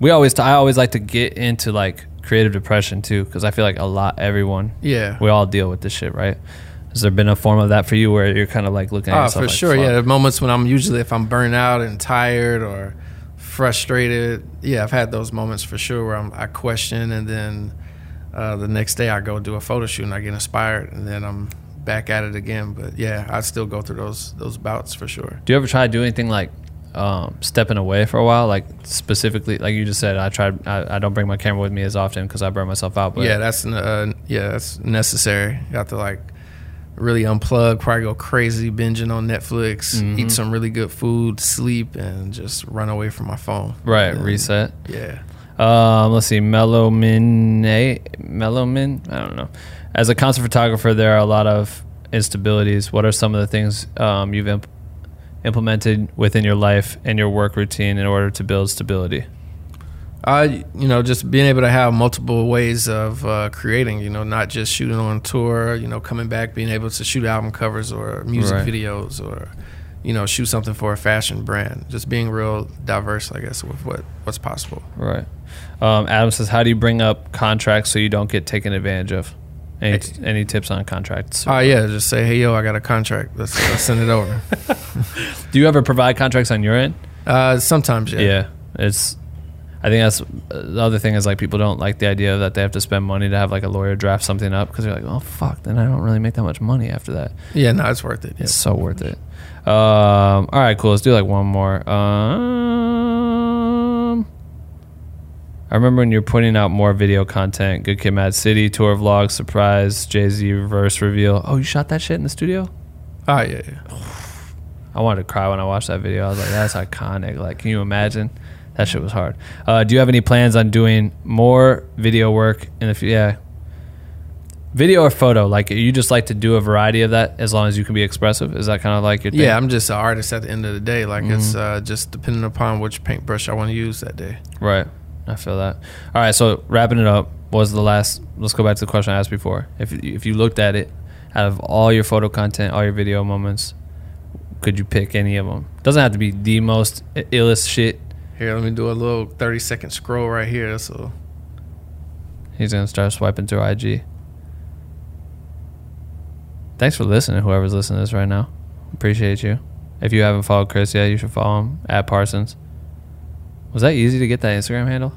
We always, t- I always like to get into, like, creative depression too, because I feel like a lot, everyone, yeah, we all deal with this shit, right? Has there been a form of that for you where you're kind of, like, looking at yourself? Oh, for like, sure, fuck. Yeah. There are moments when I'm usually, if I'm burnt out and tired or frustrated, yeah, I've had those moments for sure where I'm, I question, and then uh, the next day I go do a photo shoot and I get inspired, and then I'm back at it again. But, yeah, I still go through those those bouts for sure. Do you ever try to do anything like um, stepping away for a while? Like, specifically, like you just said, I tried. I, I don't bring my camera with me as often because I burn myself out. But yeah, that's uh, yeah, that's necessary. You have to, like, really unplug, probably go crazy binging on Netflix, mm-hmm. eat some really good food, sleep, and just run away from my phone. Right, and reset. Yeah. Um, let's see, Mellow Min, eh? Mellow Min? I don't know. As a concert photographer, there are a lot of instabilities. What are some of the things um, you've imp implemented within your life and your work routine in order to build stability? I, you know, just being able to have multiple ways of uh, creating, you know, not just shooting on tour, you know, coming back, being able to shoot album covers or music right. videos or, you know, shoot something for a fashion brand. Just being real diverse, I guess, with what, what's possible. Right. Um, Adam says, how do you bring up contracts so you don't get taken advantage of? Any, hey. any tips on contracts? Oh, uh, yeah, just say, hey, yo, I got a contract. Let's, let's send it over. Do you ever provide contracts on your end? Uh, sometimes, yeah. Yeah, it's... I think that's the other thing is like people don't like the idea that they have to spend money to have like a lawyer draft something up because they're like, oh, fuck, then I don't really make that much money after that. Yeah, no, it's worth it. It's yeah. so worth it. Um, all right, cool. Let's do like one more. Um, I remember when you were putting out more video content, Good Kid, Mad City, tour vlog, surprise, Jay-Z reverse reveal. Oh, you shot that shit in the studio? Oh, yeah, yeah. I wanted to cry when I watched that video. I was like, that's iconic. Like, can you imagine? That shit was hard. Uh, do you have any plans on doing more video work in the future? Yeah. Video or photo? Like, you just like to do a variety of that as long as you can be expressive? Is that kind of like your thing? Yeah, I'm just an artist at the end of the day. Like, mm-hmm. it's uh, just depending upon which paintbrush I want to use that day. Right. I feel that. All right, so wrapping it up, what was the last? Let's go back to the question I asked before. If, if you looked at it, out of all your photo content, all your video moments, could you pick any of them? Doesn't have to be the most illest shit. Here, let me do a little thirty second scroll right here. So he's gonna start swiping through I G. Thanks for listening, whoever's listening to this right now. Appreciate you. If you haven't followed Chris yet, you should follow him at Parsons. Was that easy to get that Instagram handle?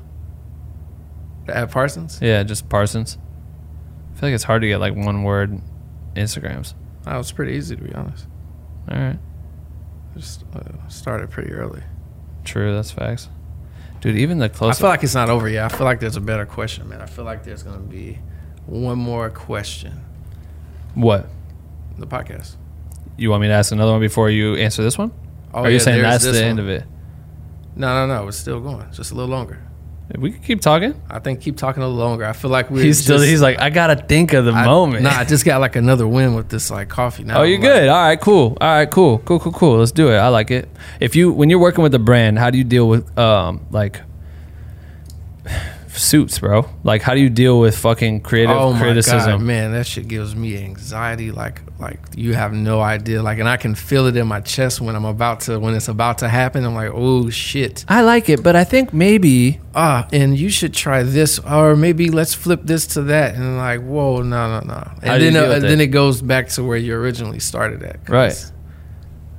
At Parsons? Yeah, just Parsons. I feel like it's hard to get like one word Instagrams. Oh, it's pretty easy to be honest. All right. I just uh, started pretty early. True, that's facts. Dude, even the close. I feel like it's not over yet. I feel like there's a better question, man. I feel like there's going to be one more question. What? The podcast. You want me to ask another one before you answer this one? Oh, Are yeah, you saying that's the one. end of it? No, no, no. It's still going. Just a little longer. We could keep talking. I think keep talking a little longer. I feel like we He's just, still he's like, I gotta think of the I, moment. Nah, I just got like another win with this like coffee now. Oh, you're I'm good. Like, all right, cool. All right, cool. Cool, cool, cool. Let's do it. I like it. If you when you're working with a brand, how do you deal with um like suits, bro? Like how do you deal with fucking creative oh my criticism? God, man, that shit gives me anxiety like like you have no idea. Like and I can feel it in my chest when I'm about to when it's about to happen. I'm like, oh shit. I like it, but I think maybe ah, uh, and you should try this or maybe let's flip this to that and like, whoa, no, no, no. And then uh, then it goes back to where you originally started at. Right.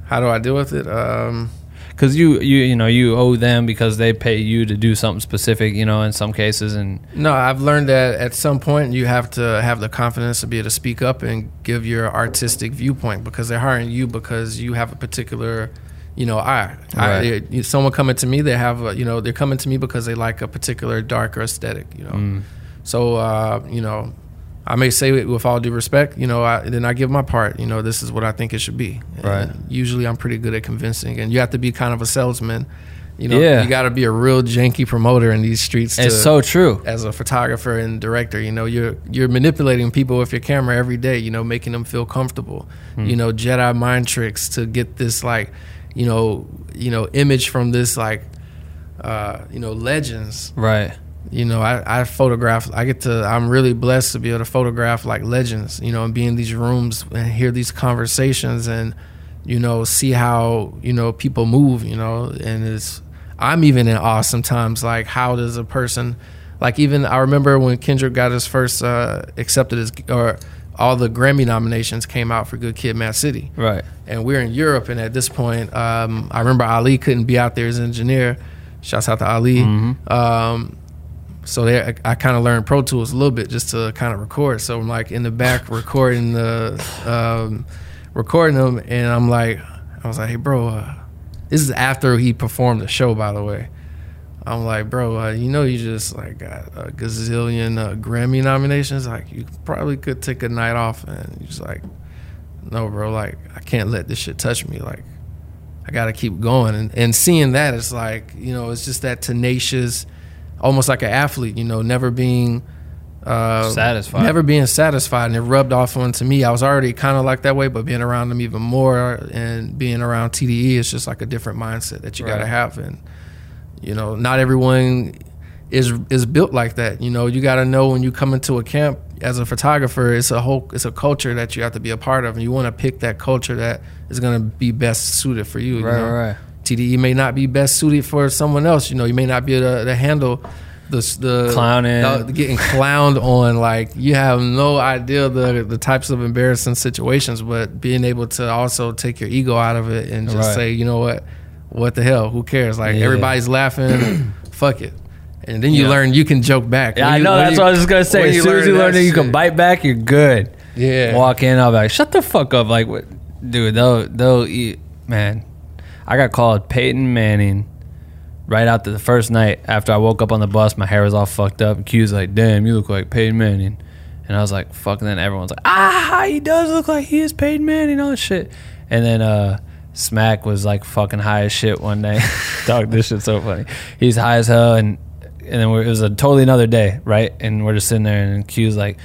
How do I deal with it? Um Because you, you you know, you owe them because they pay you to do something specific, you know, in some cases. And no, I've learned that at some point you have to have the confidence to be able to speak up and give your artistic viewpoint because they're hiring you because you have a particular, you know, eye. Right. I, someone coming to me, they have, a, you know, they're coming to me because they like a particular darker aesthetic, you know. Mm. So, uh, you know, I may say it with all due respect, you know, I, then I give my part, you know, this is what I think it should be. And right. Usually I'm pretty good at convincing and you have to be kind of a salesman, you know, yeah. you got to be a real janky promoter in these streets. To, it's so true. As a photographer and director, you know, you're, you're manipulating people with your camera every day, you know, making them feel comfortable, mm. you know, Jedi mind tricks to get this like, you know, you know, image from this like, uh, you know, legends. Right. You know, I, I photograph, I get to, I'm really blessed to be able to photograph like legends, you know, and be in these rooms and hear these conversations and, you know, see how, you know, people move, you know, and it's, I'm even in awe sometimes, like how does a person, like even, I remember when Kendrick got his first, uh, accepted his, or all the Grammy nominations came out for Good Kid, Mad City. Right. And we're in Europe and at this point, um, I remember Ali couldn't be out there as engineer, shouts out to Ali, mm-hmm. um, So there, I, I kind of learned Pro Tools a little bit just to kind of record. So I'm like in the back recording the, um, recording them, and I'm like, I was like, hey bro, uh, this is after he performed the show, by the way. I'm like, bro, uh, you know, you just like got a gazillion uh, Grammy nominations. Like, you probably could take a night off, and he's like, no, bro, like I can't let this shit touch me, like. I gotta keep going, and and seeing that, it's like you know, it's just that tenacious. almost like an athlete, you know, never being uh, satisfied, never being satisfied, and it rubbed off onto me. I was already kind of like that way, but being around them even more and being around T D E is just like a different mindset that you right. got to have, and you know, not everyone is is built like that. You know, you got to know when you come into a camp as a photographer, it's a whole it's a culture that you have to be a part of, and you want to pick that culture that is going to be best suited for you. Right, you know? right. T D E may not be best suited for someone else. You know, you may not be able to, to handle the the clowning, the, getting clowned on. Like, you have no idea the the types of embarrassing situations, but being able to also take your ego out of it and just right. say, you know what, what the hell, who cares? Like yeah. everybody's laughing, fuck it. And then you yeah. learn you can joke back. Yeah, you, I know that's you, what I was just gonna say. As soon as you learn that you can bite back, you're good. Yeah, walk in, I'll be like, shut the fuck up, like, what, dude? They'll they'll eat, man. I got called Peyton Manning right after the first night. After I woke up on the bus, my hair was all fucked up. And Q's like, damn, you look like Peyton Manning. And I was like, fuck. And then everyone's like, ah, he does look like he is Peyton Manning, all this shit. And then uh, Smack was like fucking high as shit one day. Dog, this shit's so funny. He's high as hell. And, and then we're, it was a totally another day, right? And we're just sitting there, and Q's like,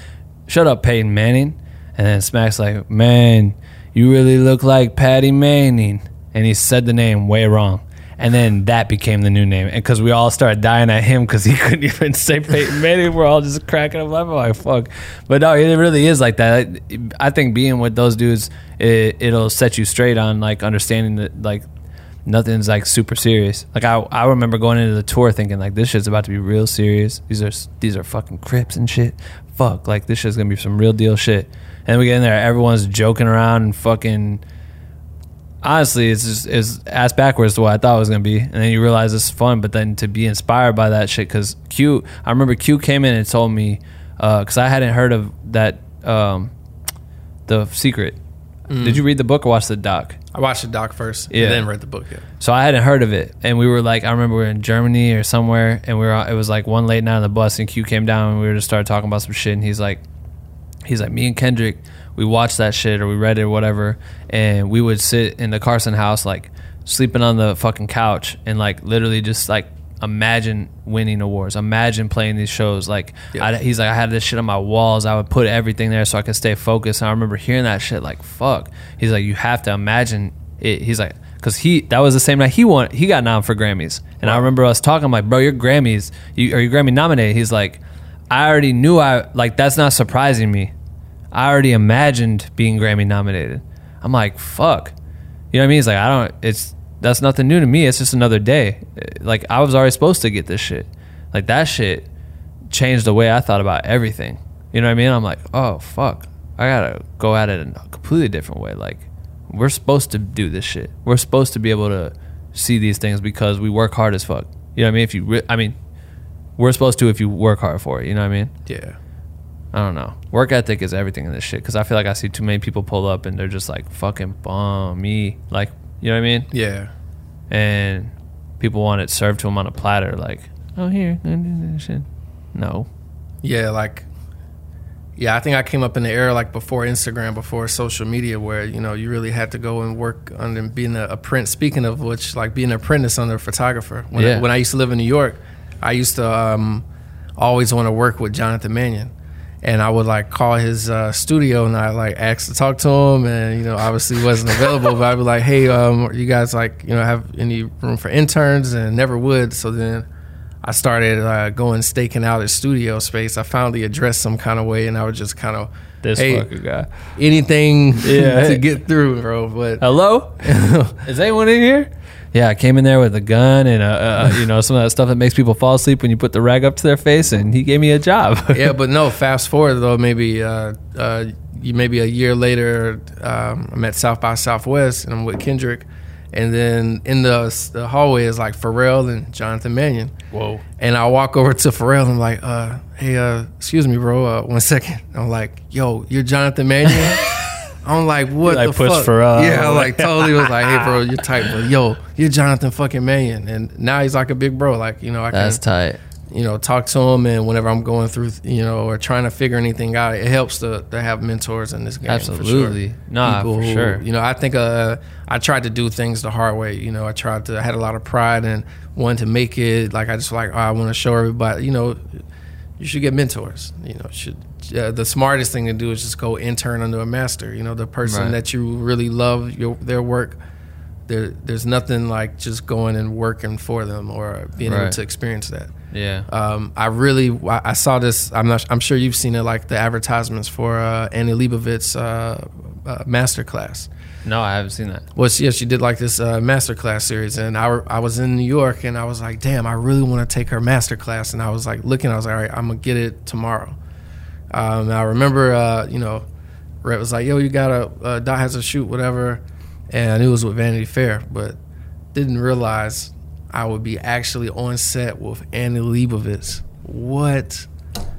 shut up, Peyton Manning. And then Smack's like, man, you really look like Patty Manning. And he said the name way wrong. And then that became the new name. And because we all started dying at him because he couldn't even say Peyton Manning. We're all just cracking up laughing. Like, fuck. But no, it really is like that. I think being with those dudes, it, it'll set you straight on, like, understanding that, like, nothing's, like, super serious. Like, I I remember going into the tour thinking, like, this shit's about to be real serious. These are these are fucking Crips and shit. Fuck. Like, this shit's going to be some real deal shit. And we get in there, everyone's joking around and fucking... Honestly, it's just it's ass backwards to what I thought it was going to be. And then you realize it's fun, but then to be inspired by that shit, because Q, I remember Q came in and told me, because uh, I hadn't heard of that, um, The Secret. Mm. Did you read the book or watch the doc? I watched the doc first, yeah. and then read the book. Yeah. So I hadn't heard of it. And we were like, I remember we were in Germany or somewhere, and we were it was like one late night on the bus, and Q came down, and we were just started talking about some shit, and he's like, he's like, me and Kendrick, we watched that shit or we read it or whatever, and we would sit in the Carson house, like, sleeping on the fucking couch and, like, literally just, like, imagine winning awards, imagine playing these shows. Like, yep. I, he's like, I had this shit on my walls. I would put everything there so I could stay focused. And I remember hearing that shit, like, fuck. He's like, you have to imagine it. He's like, because he, that was the same night he won, he got nom for Grammys. And wow. I remember us talking, I'm like, bro, your Grammys, you, are you Grammy nominated? He's like, I already knew I, like, that's not surprising me. I already imagined being Grammy nominated. I'm like, fuck. You know what I mean? It's like, I don't, it's, that's nothing new to me. It's just another day. Like, I was already supposed to get this shit. Like, that shit changed the way I thought about everything. You know what I mean? I'm like, oh, fuck. I gotta go at it in a completely different way. Like, we're supposed to do this shit. We're supposed to be able to see these things because we work hard as fuck. You know what I mean? If you, re- I mean, we're supposed to if you work hard for it. You know what I mean? Yeah. I don't know. Work ethic is everything in this shit, because I feel like I see too many people pull up and they're just like, fucking bomb me. Like, you know what I mean? Yeah. And people want it served to them on a platter, like, oh, here. No. Yeah, like, yeah, I think I came up in the era, like, before Instagram, before social media, where, you know, you really had to go and work under being a, a print. Speaking of which, like, being an apprentice under a photographer. When, yeah. I, when I used to live in New York, I used to um, always want to work with Jonathan Mannion. And I would, like, call his uh, studio, and I, like, asked to talk to him, and, you know, obviously wasn't available. But I'd be like, hey, um, you guys, like, you know, have any room for interns? And never would. So then I started uh, going staking out his studio space. I found the address some kind of way, and I would just kind of, this hey, fucking guy, anything yeah. to get through, bro. But hello? Is anyone in here? Yeah, I came in there with a gun and, uh, uh, you know, some of that stuff that makes people fall asleep when you put the rag up to their face, and he gave me a job. Yeah, but no, fast forward, though, maybe uh, uh, maybe a year later, um, I'm at South by Southwest, and I'm with Kendrick, and then in the, the hallway is, like, Pharrell and Jonathan Mannion. Whoa. And I walk over to Pharrell, and I'm like, uh, hey, uh, excuse me, bro, uh, one second. And I'm like, yo, you're Jonathan Mannion? I'm like, what like the push fuck? For us. Yeah, I like totally was like, hey, bro, you're tight, bro. Yo, you're Jonathan fucking Mannion. And now he's like a big bro. Like, you know, I can, that's tight. you know, talk to them. And whenever I'm going through, you know, or trying to figure anything out, it helps to, to have mentors in this game. Absolutely. For sure. Nah, People for who, sure. You know, I think uh, I tried to do things the hard way. You know, I tried to, I had a lot of pride and wanted to make it. Like, I just like, oh, I want to show everybody, you know, you should get mentors. You know, should uh, the smartest thing to do is just go intern under a master. You know, the person right. that you really love your, their work. There, there's nothing like just going and working for them or being right. able to experience that. Yeah. Um, I really, I saw this. I'm not. I'm sure you've seen it, like the advertisements for uh, Annie Leibovitz's uh, uh, masterclass. No, I haven't seen that. Well, she, yeah, she did like this uh, masterclass series, and I, I was in New York, and I was like, damn, I really want to take her masterclass. And I was like looking, I was like, all right, I'm gonna get it tomorrow. Um, and I remember, uh, you know, Rhett was like, yo, you gotta, uh, Dot has a shoot, whatever. And it was with Vanity Fair, but didn't realize I would be actually on set with Annie Leibovitz. What?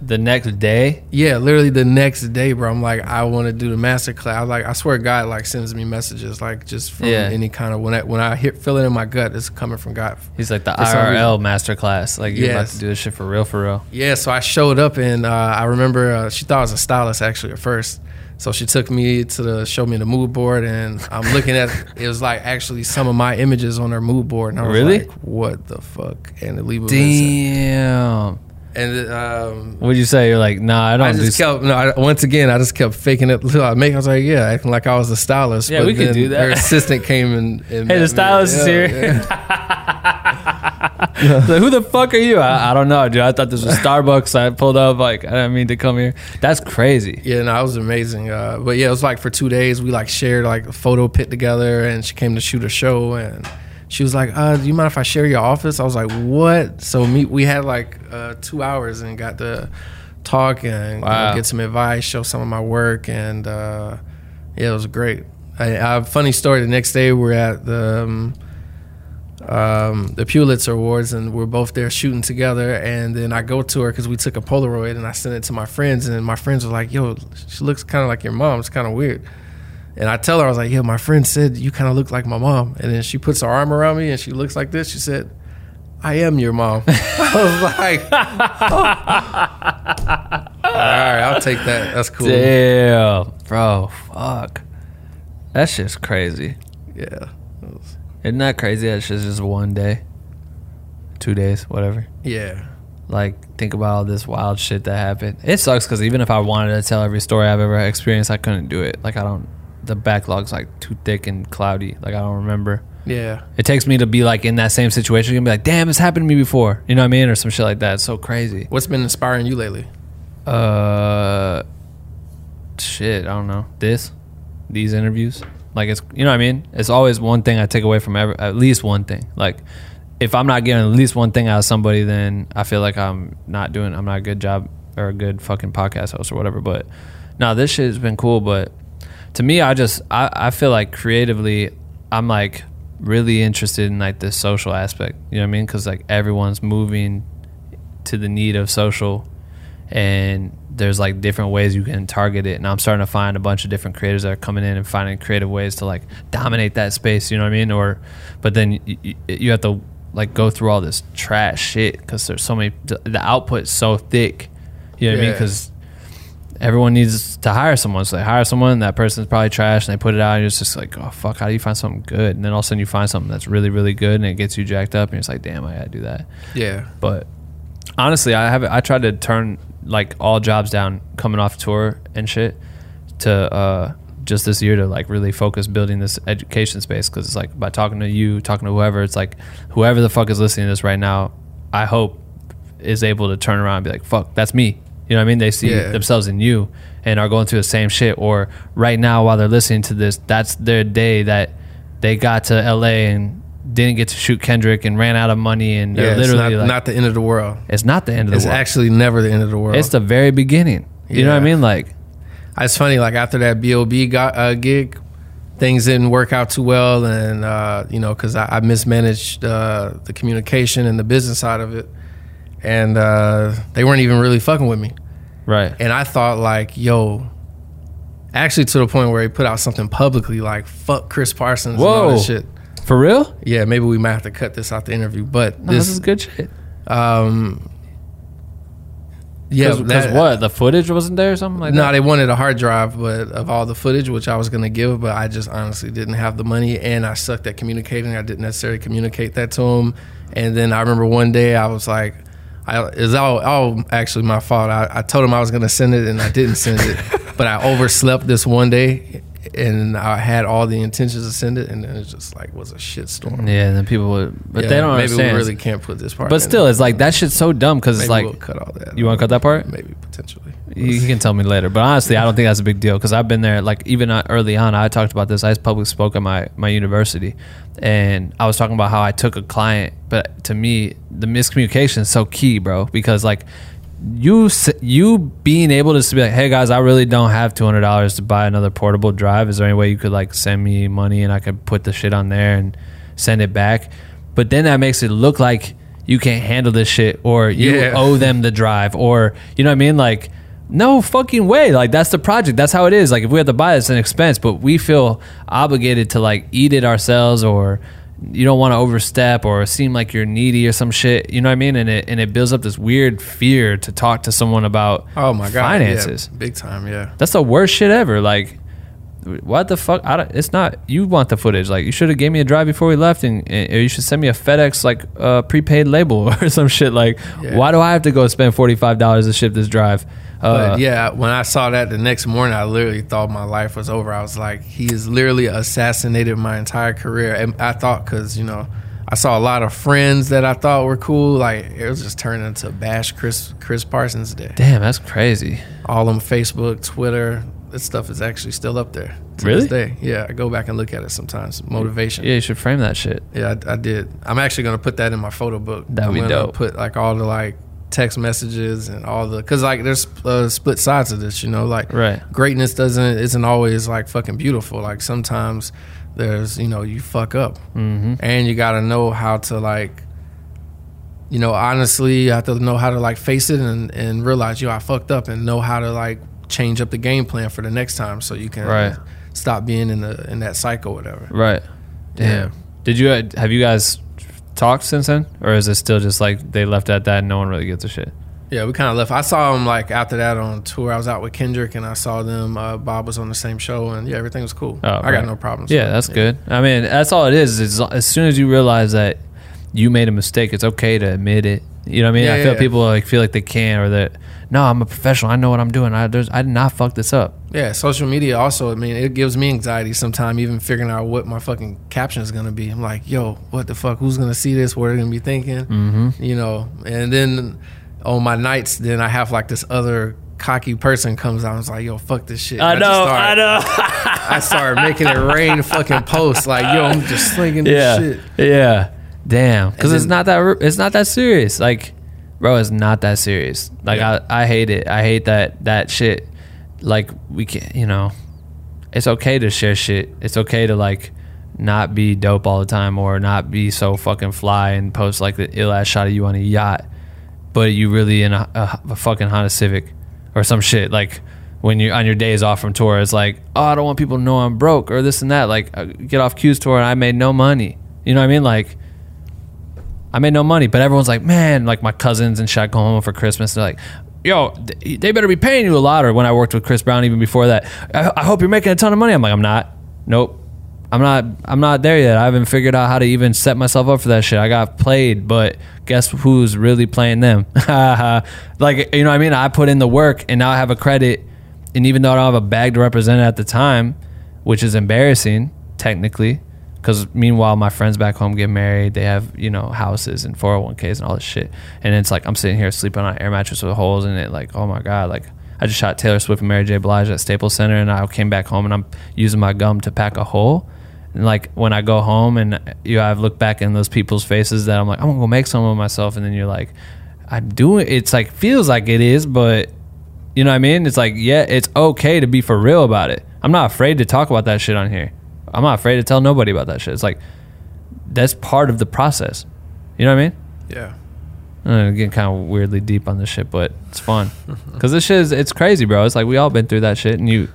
The next day? Yeah, literally the next day, bro. I'm like, I want to do the masterclass. I like, I swear God, like, sends me messages, like, just from yeah. any kind of, when I, when I hit, feel it in my gut, it's coming from God. He's like, the I R L masterclass. Like, you're yes. about to do this shit for real, for real. Yeah, so I showed up, and uh, I remember uh, she thought I was a stylist, actually, at first. So she took me to the, showed me the mood board, and I'm looking at, it was like actually some of my images on her mood board. And I was really? like, what the fuck? And leave it. Damn. And um, what'd you say? You're like, nah, I don't I just do kept, no, I, once again, I just kept faking it. I was like, yeah, acting like I was a stylist. Yeah, but we could do that. Her assistant came and, and hey, the stylist me. is yeah, here. Yeah. yeah. Like, who the fuck are you? I, I don't know, dude. I thought this was Starbucks. I pulled up, like, I didn't mean to come here. That's crazy. Yeah, no, it was amazing. Uh, but yeah, it was like for two days, we like shared like a photo pit together, and she came to shoot a show, and she was like, uh, do you mind if I share your office? I was like, what? So me, we had like uh, two hours and got to talk and wow. you know, get some advice, show some of my work. And uh, yeah, it was great. I, I, funny story, the next day we're at the, um, um, the Pulitzer Awards, and we're both there shooting together. And then I go to her because we took a Polaroid, and I sent it to my friends. And my friends were like, yo, she looks kind of like your mom. It's kind of weird. And I tell her, I was like, yeah, my friend said you kind of look like my mom. And then she puts her arm around me, and she looks like this. She said, I am your mom. I was like, oh. All right, I'll take that. That's cool. Damn, bro, fuck. That shit's crazy. Yeah. Isn't that crazy? That shit's just one day, two days, whatever. Yeah. Like, think about all this wild shit that happened. It sucks because even if I wanted to tell every story I've ever experienced, I couldn't do it. Like, I don't. The backlog's like too thick and cloudy. Like, I don't remember. Yeah. It takes me to be like in that same situation and be like, damn, it's happened to me before. You know what I mean? Or some shit like that. It's so crazy. What's been inspiring you lately? Uh, shit, I don't know. This, these interviews. Like, it's, you know what I mean? It's always one thing I take away from every, at least one thing. Like, if I'm not getting at least one thing out of somebody, then I feel like I'm not doing, I'm not a good job or a good fucking podcast host or whatever. But no, this shit has been cool. But to me, I just, I, I feel like creatively, I'm like really interested in like the social aspect, you know what I mean? Because like everyone's moving to the need of social, and there's like different ways you can target it. And I'm starting to find a bunch of different creators that are coming in and finding creative ways to like dominate that space, you know what I mean? Or, but then you, you have to like go through all this trash shit because there's so many, the output's so thick, you know what yeah. I mean? Because everyone needs to hire someone, so they hire someone, that person's probably trash, and they put it out, and it's just like, oh fuck, how do you find something good? And then all of a sudden you find something that's really, really good, and it gets you jacked up, and it's like, damn, I gotta do that. Yeah. But honestly, I have I tried to turn like all jobs down coming off tour and shit to uh, just this year to like really focus building this education space, because it's like by talking to you, talking to whoever, it's like whoever the fuck is listening to this right now, I hope is able to turn around and be like, fuck, that's me. You know what I mean? They see yeah. themselves in you and are going through the same shit. Or right now while they're listening to this, that's their day that they got to L A and didn't get to shoot Kendrick and ran out of money. And they're yeah, literally it's not, like, not the end of the world. It's not the end of the it's world. It's actually never the end of the world. It's the very beginning. You yeah. know what I mean? Like, it's funny. Like after that B O B got uh, gig, things didn't work out too well. And, uh, you know, cause I, I mismanaged uh, the communication and the business side of it. And uh, they weren't even really fucking with me. Right. And I thought like, yo, actually to the point where he put out something publicly like, fuck Chris Parsons Whoa. and all that shit. For real? Yeah, maybe we might have to cut this out the interview. But no, this, this is good shit. Um, Yeah, because what? The footage wasn't there or something like no, that? No, they wanted a hard drive but of all the footage, which I was going to give, but I just honestly didn't have the money, and I sucked at communicating. I didn't necessarily communicate that to them. And then I remember one day I was like, I, it was all, all actually my fault. I, I told them I was going to send it, and I didn't send it. But I overslept this one day, and I had all the intentions to send it, and then it just like was a shit storm. Yeah, and then people would, but yeah, they don't maybe understand. Maybe we really can't put this part. But in still, it's like that shit's so dumb because it's like we'll cut all that. You want to cut that part? Maybe potentially. You, you can tell me later. But honestly, I don't think that's a big deal because I've been there. Like even early on, I talked about this. I public spoke at my my university, and I was talking about how I took a client. But to me, the miscommunication is so key, bro. Because like. You you being able to just be like, hey guys, I really don't have two hundred dollars to buy another portable drive. Is there any way you could like send me money and I could put the shit on there and send it back? But then that makes it look like you can't handle this shit or you yeah. owe them the drive or you know what I mean? Like no fucking way. Like that's the project. That's how it is. Like if we have to buy it, it's an expense, but we feel obligated to like eat it ourselves or you don't want to overstep or seem like you're needy or some shit, you know what I mean? And it and it builds up this weird fear to talk to someone about oh my God, finances. Yeah, big time, yeah. That's the worst shit ever. Like, what the fuck? I don't, it's not, you want the footage. Like, you should have gave me a drive before we left and, and or you should send me a FedEx, like, uh, prepaid label or some shit. Like, yeah. Why do I have to go spend forty-five dollars to ship this drive? Uh, but yeah, when I saw that the next morning, I literally thought my life was over. I was like, he has literally assassinated my entire career. And I thought, because, you know, I saw a lot of friends that I thought were cool. Like, it was just turning into bash Chris Chris Parsons Day. Damn, that's crazy. All on Facebook, Twitter. This stuff is actually still up there to really? This day. Yeah, I go back and look at it sometimes. Motivation. Yeah, you should frame that shit. Yeah, I, I did. I'm actually going to put that in my photo book. That would be dope. Put, like, all the, like, text messages and all the because like there's uh, split sides of this, you know, like right. Greatness doesn't isn't always like fucking beautiful. Like sometimes there's, you know, you fuck up mm-hmm. and you gotta know how to like, you know, honestly you have to know how to like face it and, and realize, yo, I fucked up and know how to like change up the game plan for the next time so you can right. uh, stop being in the in that cycle or whatever. Right. Damn. Yeah. Did you have you guys talked since then, or is it still just like they left at that and no one really gets a shit? Yeah, we kind of left. I saw them like after that on tour. I was out with Kendrick and I saw them. Uh, Bob was on the same show and yeah, everything was cool. Oh, I right. got no problems. Yeah, that's yeah. good. I mean, that's all it is. It's, as soon as you realize that you made a mistake, it's okay to admit it. You know what I mean? Yeah, I feel yeah. people like feel like they can or that. No, I'm a professional. I know what I'm doing. I there's, I did not fuck this up. Yeah, social media also. I mean, it gives me anxiety sometimes, even figuring out what my fucking caption is gonna be. I'm like, yo, what the fuck? Who's gonna see this? What are they gonna be thinking? Mm-hmm. You know. And then on my nights, then I have like this other cocky person comes out and is like, yo, fuck this shit. I, I know, start, I know. I started making it rain fucking posts. Like, yo, I'm just slinging yeah, this shit. Yeah. Damn, because it's not that it's not that serious. Like, bro, it's not that serious. Like, yeah. I, I hate it. I hate that that shit. Like, we can't, you know, it's okay to share shit. It's okay to like not be dope all the time or not be so fucking fly and post like the ill ass shot of you on a yacht, but you really in a, a, a fucking Honda Civic or some shit. Like when you're on your days off from tour, it's like, oh, I don't want people to know I'm broke or this and that. Like, I get off Q's tour and I made no money. You know what I mean? Like. I made no money, but everyone's like, man, like my cousins and shit, I go home for Christmas. They're like, yo, they better be paying you a lot. Or when I worked with Chris Brown, even before that, I, I hope you're making a ton of money. I'm like, I'm not. Nope. I'm not. I'm not there yet. I haven't figured out how to even set myself up for that shit. I got played, but guess who's really playing them? Like, you know what I mean? I put in the work and now I have a credit. And even though I don't have a bag to represent it at the time, which is embarrassing, technically. Because meanwhile, my friends back home get married. They have, you know, houses and four oh one k's and all this shit. And it's like, I'm sitting here sleeping on an air mattress with holes in it. Like, oh my God. Like, I just shot Taylor Swift and Mary J. Blige at Staples Center. And I came back home and I'm using my gum to pack a hole. And like, when I go home and you know, I've looked back in those people's faces that I'm like, I'm going to go make some of myself. And then you're like, I'm doing it. It's like, feels like it is, but you know what I mean? It's like, yeah, it's okay to be for real about it. I'm not afraid to talk about that shit on here. I'm not afraid to tell nobody about that shit. It's like, that's part of the process. You know what I mean? Yeah. I'm getting kind of weirdly deep on this shit, but it's fun. Because this shit is, it's crazy, bro. It's like, we all been through that shit, and you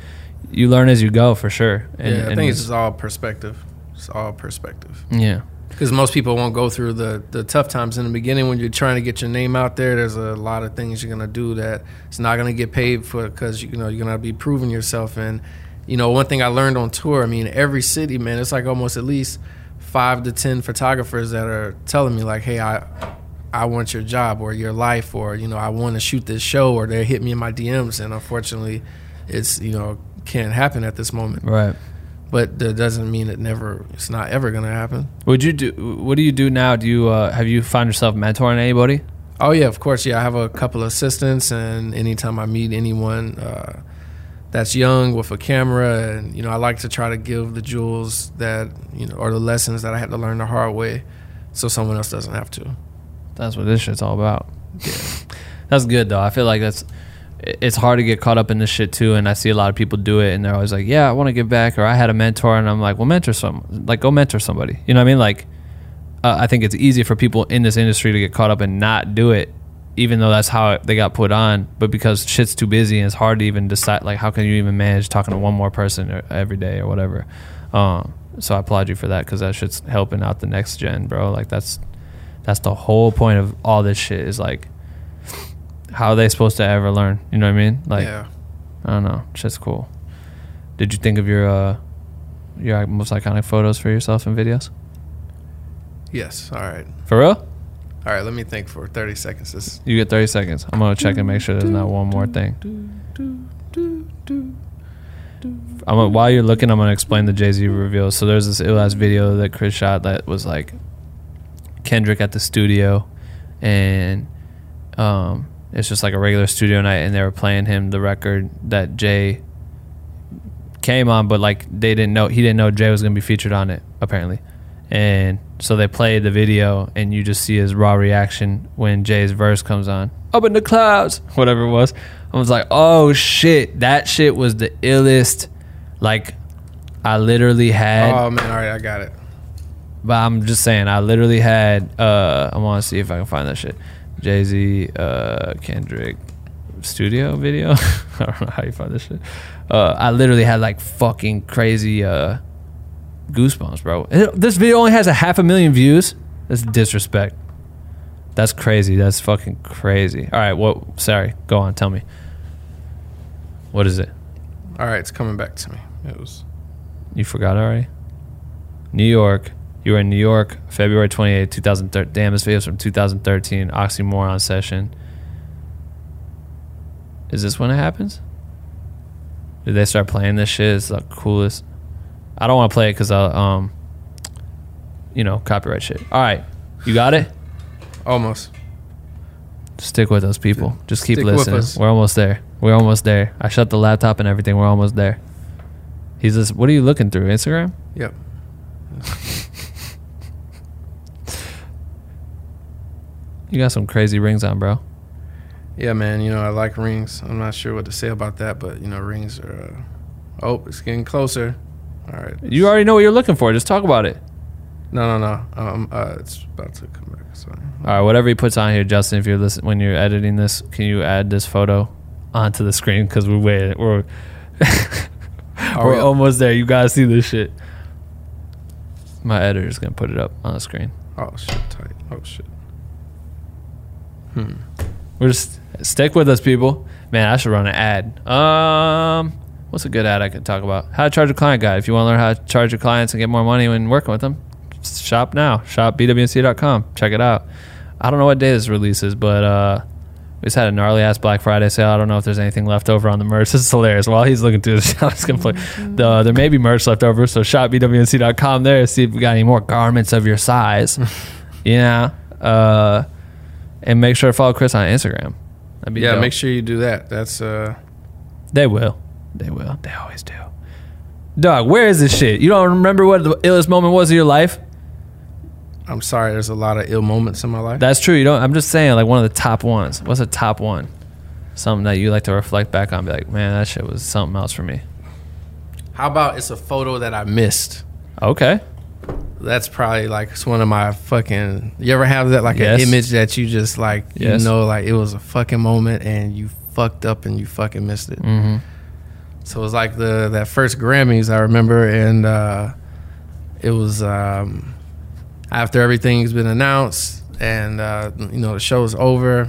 you learn as you go, for sure. And, yeah, I and think it's just all perspective. It's all perspective. Yeah, Because most people won't go through the, the tough times. In the beginning, when you're trying to get your name out there, there's a lot of things you're going to do that it's not going to get paid for because, you know, you're going to be proving yourself. And, you know, one thing I learned on tour, I mean, every city, man, it's like almost at least five to ten photographers that are telling me, like, hey, I I want your job or your life or, you know, I want to shoot this show, or they hit me in my D Ms. And unfortunately, it's, you know, can't happen at this moment. Right. But that doesn't mean it never, it's not ever going to happen. Would you do, what do you do now? Do you, uh, have you found yourself mentoring anybody? Oh yeah, of course. Yeah. I have a couple of assistants, and anytime I meet anyone, uh, that's young with a camera, and, you know, I like to try to give the jewels that, you know, or the lessons that I had to learn the hard way so someone else doesn't have to. That's what this shit's all about. Yeah. That's good though. I feel like that's, it's hard to get caught up in this shit too, and I see a lot of people do it, and they're always like, yeah, I want to give back, or I had a mentor, and I'm like, well, mentor some, like, go mentor somebody, you know what I mean? Like, uh, I think it's easy for people in this industry to get caught up and not do it, even though that's how they got put on, but because shit's too busy and it's hard to even decide, like, how can you even manage talking to one more person every day or whatever. Um, so I applaud you for that, because that shit's helping out the next gen, bro. Like, that's that's the whole point of all this shit, is like, how are they supposed to ever learn? You know what I mean? Like, yeah. I don't know. Shit's cool. Did you think of your uh, your most iconic photos for yourself and videos? Yes. All right. For real? All right. Let me think for thirty seconds. This- you get thirty seconds. I'm gonna check and make sure there's not one more thing. I'm gonna, while you're looking, I'm gonna explain the Jay-Z reveal. So there's this ill-ass video that Chris shot that was like Kendrick at the studio, and um. it's just like a regular studio night, and they were playing him the record that Jay came on, but like they didn't know, he didn't know Jay was going to be featured on it apparently. And so they played the video, and you just see his raw reaction when Jay's verse comes on, up in the clouds, whatever it was. I was like, oh shit, that shit was the illest. Like, I literally had, oh man, all right, I got it. But I'm just saying, I literally had, uh, I want to see if I can find that shit. Jay-Z, uh, Kendrick studio video. I don't know how you find this shit. Uh, I literally had like fucking crazy uh, goosebumps, bro. This video only has a half a million views. That's disrespect. That's crazy. That's fucking crazy. All right, well, sorry. Go on, tell me. What is it? All right, it's coming back to me. It was. You forgot already? New York. You were in New York, February twenty-eighth, two thousand thirteen. Damn, this video's from two thousand thirteen, Oxymoron Session. Is this when it happens? Did they start playing this shit? It's the coolest. I don't want to play it because, um, you know, copyright shit. All right. You got it? Almost. Stick with us, people. Just keep Stick listening. We're almost there. We're almost there. I shut the laptop and everything. We're almost there. He's just, what are you looking through? Instagram? Yep. You got some crazy rings on, bro. Yeah, man. You know, I like rings. I'm not sure what to say about that, but, you know, rings are... Uh, oh, it's getting closer. All right. You already know what you're looking for. Just talk about it. No, no, no. Um, uh, it's about to come back. Sorry. All right, whatever he puts on here, Justin, if you're listening, when you're editing this, can you add this photo onto the screen? Because we waited. We're, we're almost there. You got to see this shit. My editor's going to put it up on the screen. Oh, shit. Tight. Oh, shit. Hmm. We're just stick with us, people. Man, I should run an ad. Um, what's a good ad I could talk about? How to charge a client guide. If you want to learn how to charge your clients and get more money when working with them, shop now. Shop b w n c dot com. Check it out. I don't know what day this releases, but uh, we just had a gnarly ass Black Friday sale. I don't know if there's anything left over on the merch. This is hilarious. While he's looking through this, I was gonna play. The, there may be merch left over, so shop b w n c dot com there. See if we got any more garments of your size. Yeah. Uh. And make sure to follow Chris on Instagram. That'd be yeah, dope. Make sure you do that. That's uh, they will, they will, they always do. Dog, where is this shit? You don't remember what the illest moment was of your life? I'm sorry, there's a lot of ill moments in my life. That's true. You don't. I'm just saying, like, one of the top ones. What's a top one? Something that you like to reflect back on, and be like, man, that shit was something else for me. How about it's a photo that I missed? Okay. That's probably like it's one of my fucking. You ever have that like yes. an image that you just like yes. you know like it was a fucking moment and you fucked up and you fucking missed it. Mm-hmm. So it was like the that first Grammys I remember, and uh, it was um, after everything's been announced and, uh, you know, the show's over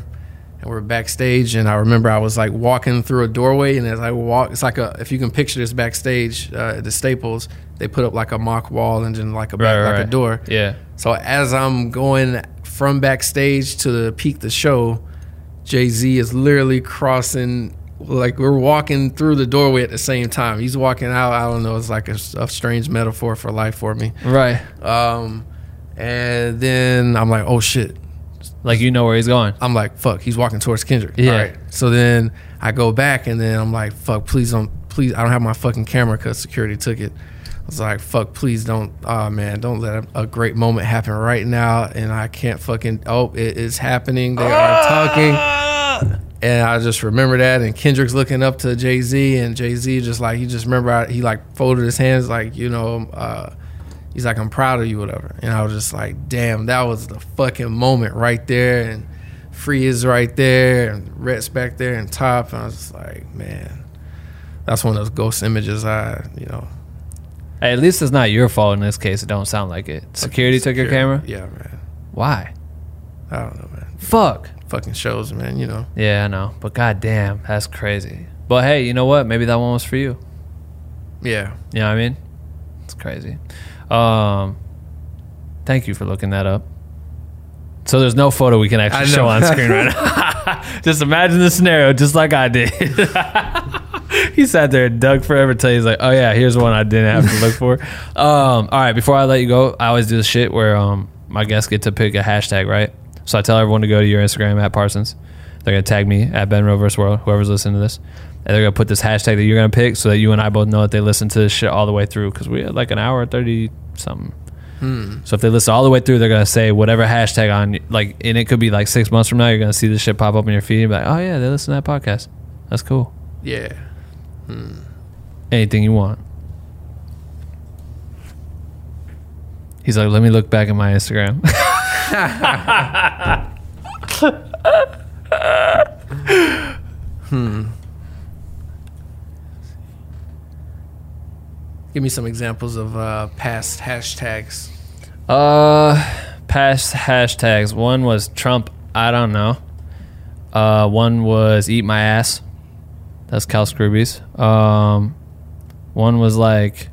and we're backstage. And I remember I was like walking through a doorway, and as I walk, it's like a, if you can picture this backstage uh, at the Staples, they put up like a mock wall and then like a back, right, like right. a door. Yeah. So as I'm going from backstage to the peak of the show, Jay-Z is literally crossing, like we're walking through the doorway at the same time. He's walking out. I don't know. It's like a, a strange metaphor for life for me. Right. Um, and then I'm like, oh shit. Like, you know where he's going. I'm like, fuck, he's walking towards Kendrick. Yeah. All right. So then I go back, and then I'm like, fuck, please don't, please, I don't have my fucking camera because security took it. I was like, fuck, please don't, oh man, don't let a, a great moment happen right now. And I can't fucking, oh, it is happening. They ah! are talking. And I just remember that, and Kendrick's looking up to Jay-Z, and Jay-Z just like, he just remember, I, he like folded his hands like, you know, uh, he's like, I'm proud of you, whatever. And I was just like, damn, that was the fucking moment right there. And Free is right there, and Rhett's back there, and Top. And I was just like, man, that's one of those ghost images I, you know. Hey, at least it's not your fault in this case. It don't sound like it. Security, Security took your camera? Yeah, man. Why? I don't know, man. Fuck. Fucking shows, man, you know. Yeah, I know. But goddamn, that's crazy. But hey, you know what? Maybe that one was for you. Yeah. You know what I mean? It's crazy. Um, thank you for looking that up. So there's no photo we can actually show on screen right now. Just imagine the scenario just like I did. He sat there and dug forever till he's like, oh yeah, here's one I didn't have to look for. Um, all right, before I let you go, I always do this shit where um my guests get to pick a hashtag, right? So I tell everyone to go to your Instagram at Parsons. They're going to tag me at Ben Roverse World, whoever's listening to this. And they're going to put this hashtag that you're going to pick so that you and I both know that they listen to this shit all the way through, because we had like an hour, thirty something. Hmm. So if they listen all the way through, they're going to say whatever hashtag on, like, and it could be like six months from now, you're going to see this shit pop up in your feed and be like, oh yeah, they listen to that podcast. That's cool. Yeah. Hmm. Anything you want. He's like, let me look back at my Instagram. hmm. Give me some examples of uh, past hashtags. Uh, past hashtags. One was Trump. I don't know. Uh, one was eat my ass. That's Cal Scroobies. Um, one was like,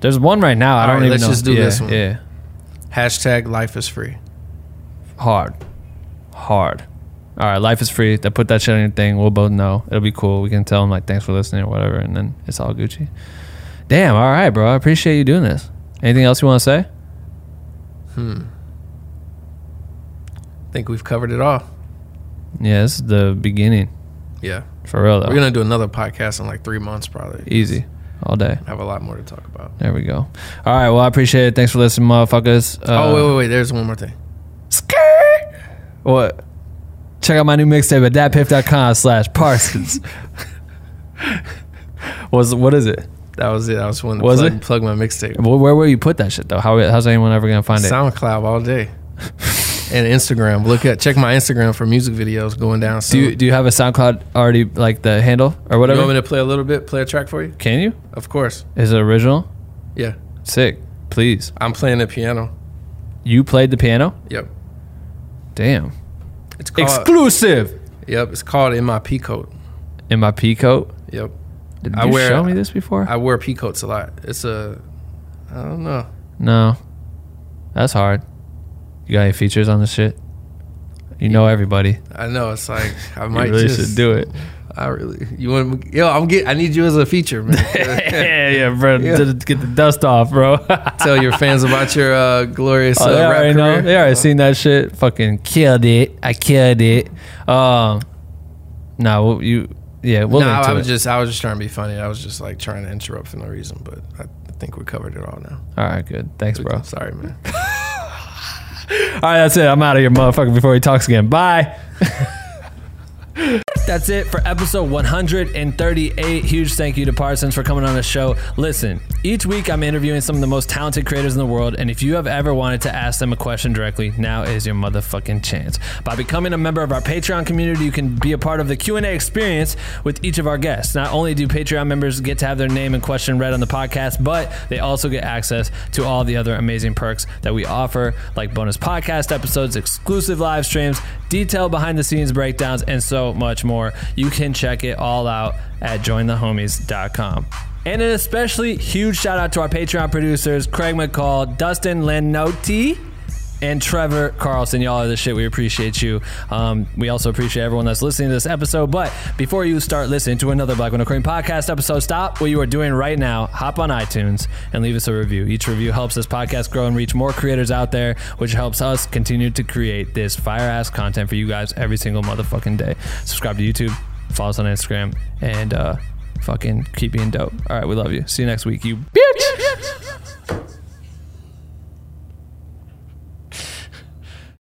there's one right now. I don't right, even let's know. Let's just do yeah, this one. Yeah. Hashtag life is free. Hard. Hard. All right, life is free. They put that shit on your thing. We'll both know. It'll be cool. We can tell them, like, thanks for listening or whatever, and then it's all Gucci. Damn, all right, bro. I appreciate you doing this. Anything else you want to say? Hmm. I think we've covered it all. Yeah, this is the beginning. Yeah. For real, though. We're going to do another podcast in, like, three months probably. Easy. All day. I have a lot more to talk about. There we go. All right, well, I appreciate it. Thanks for listening, motherfuckers. Uh, oh, wait, wait, wait. There's one more thing. Skirt. What? Check out my new mixtape at dadpiff.com slash Parsons. What's, what is it? That was it. I was wanting to was plug, plug my mixtape. Well, where will you put that shit, though? How, how's anyone ever going to find it? SoundCloud all day. And Instagram. Look at Check my Instagram for music videos going down soon. Do you, do you have a SoundCloud already, like the handle or whatever? You want me to play a little bit, play a track for you? Can you? Of course. Is it original? Yeah. Sick. Please. I'm playing the piano. You played the piano? Yep. Damn. It's called, exclusive. Yep. It's called In My Pea Coat. In My Pea Coat? Yep. Did I you wear, show me this before? I wear pea coats a lot. It's a, I don't know. No. That's hard. You got any features on this shit? You know everybody. I know. It's like I might you really just should do it. I really you want yo. I'm get. I need you as a feature, man. yeah, yeah, bro. Yeah. Get the dust off, bro. Tell your fans about your uh, glorious oh, uh, rap career. Know. They already oh. seen that shit. Fucking killed it. I killed it. Um, no, nah, you. Yeah, we'll no. Link to I was it. just. I was just trying to be funny. I was just like trying to interrupt for no reason, but I think we covered it all now. All right, good. Thanks, bro. Sorry, man. All right, that's it. I'm out of here, motherfucker, before he talks again. Bye. that's it for episode one hundred thirty-eight. Huge thank you to Parsons for coming on the show. Listen, each week I'm interviewing some of the most talented creators in the world, and if you have ever wanted to ask them a question directly, now is your motherfucking chance. By becoming a member of our Patreon community, you can be a part of the Q and A experience with each of our guests. Not only do Patreon members get to have their name and question read on the podcast, but they also get access to all the other amazing perks that we offer, like bonus podcast episodes, exclusive live streams, detailed behind the scenes breakdowns, and so much more. You can check it all out at join the homies dot com. And an especially huge shout out to our Patreon producers, Craig McCall, Dustin Lenotti, and Trevor Carlson. Y'all are the shit. We appreciate you. Um, we also appreciate everyone that's listening to this episode. But before you start listening to another Black Window Cream podcast episode, stop what you are doing right now. Hop on iTunes and leave us a review. Each review helps this podcast grow and reach more creators out there, which helps us continue to create this fire-ass content for you guys every single motherfucking day. Subscribe to YouTube. Follow us on Instagram. And uh, fucking keep being dope. All right, we love you. See you next week, you bitch.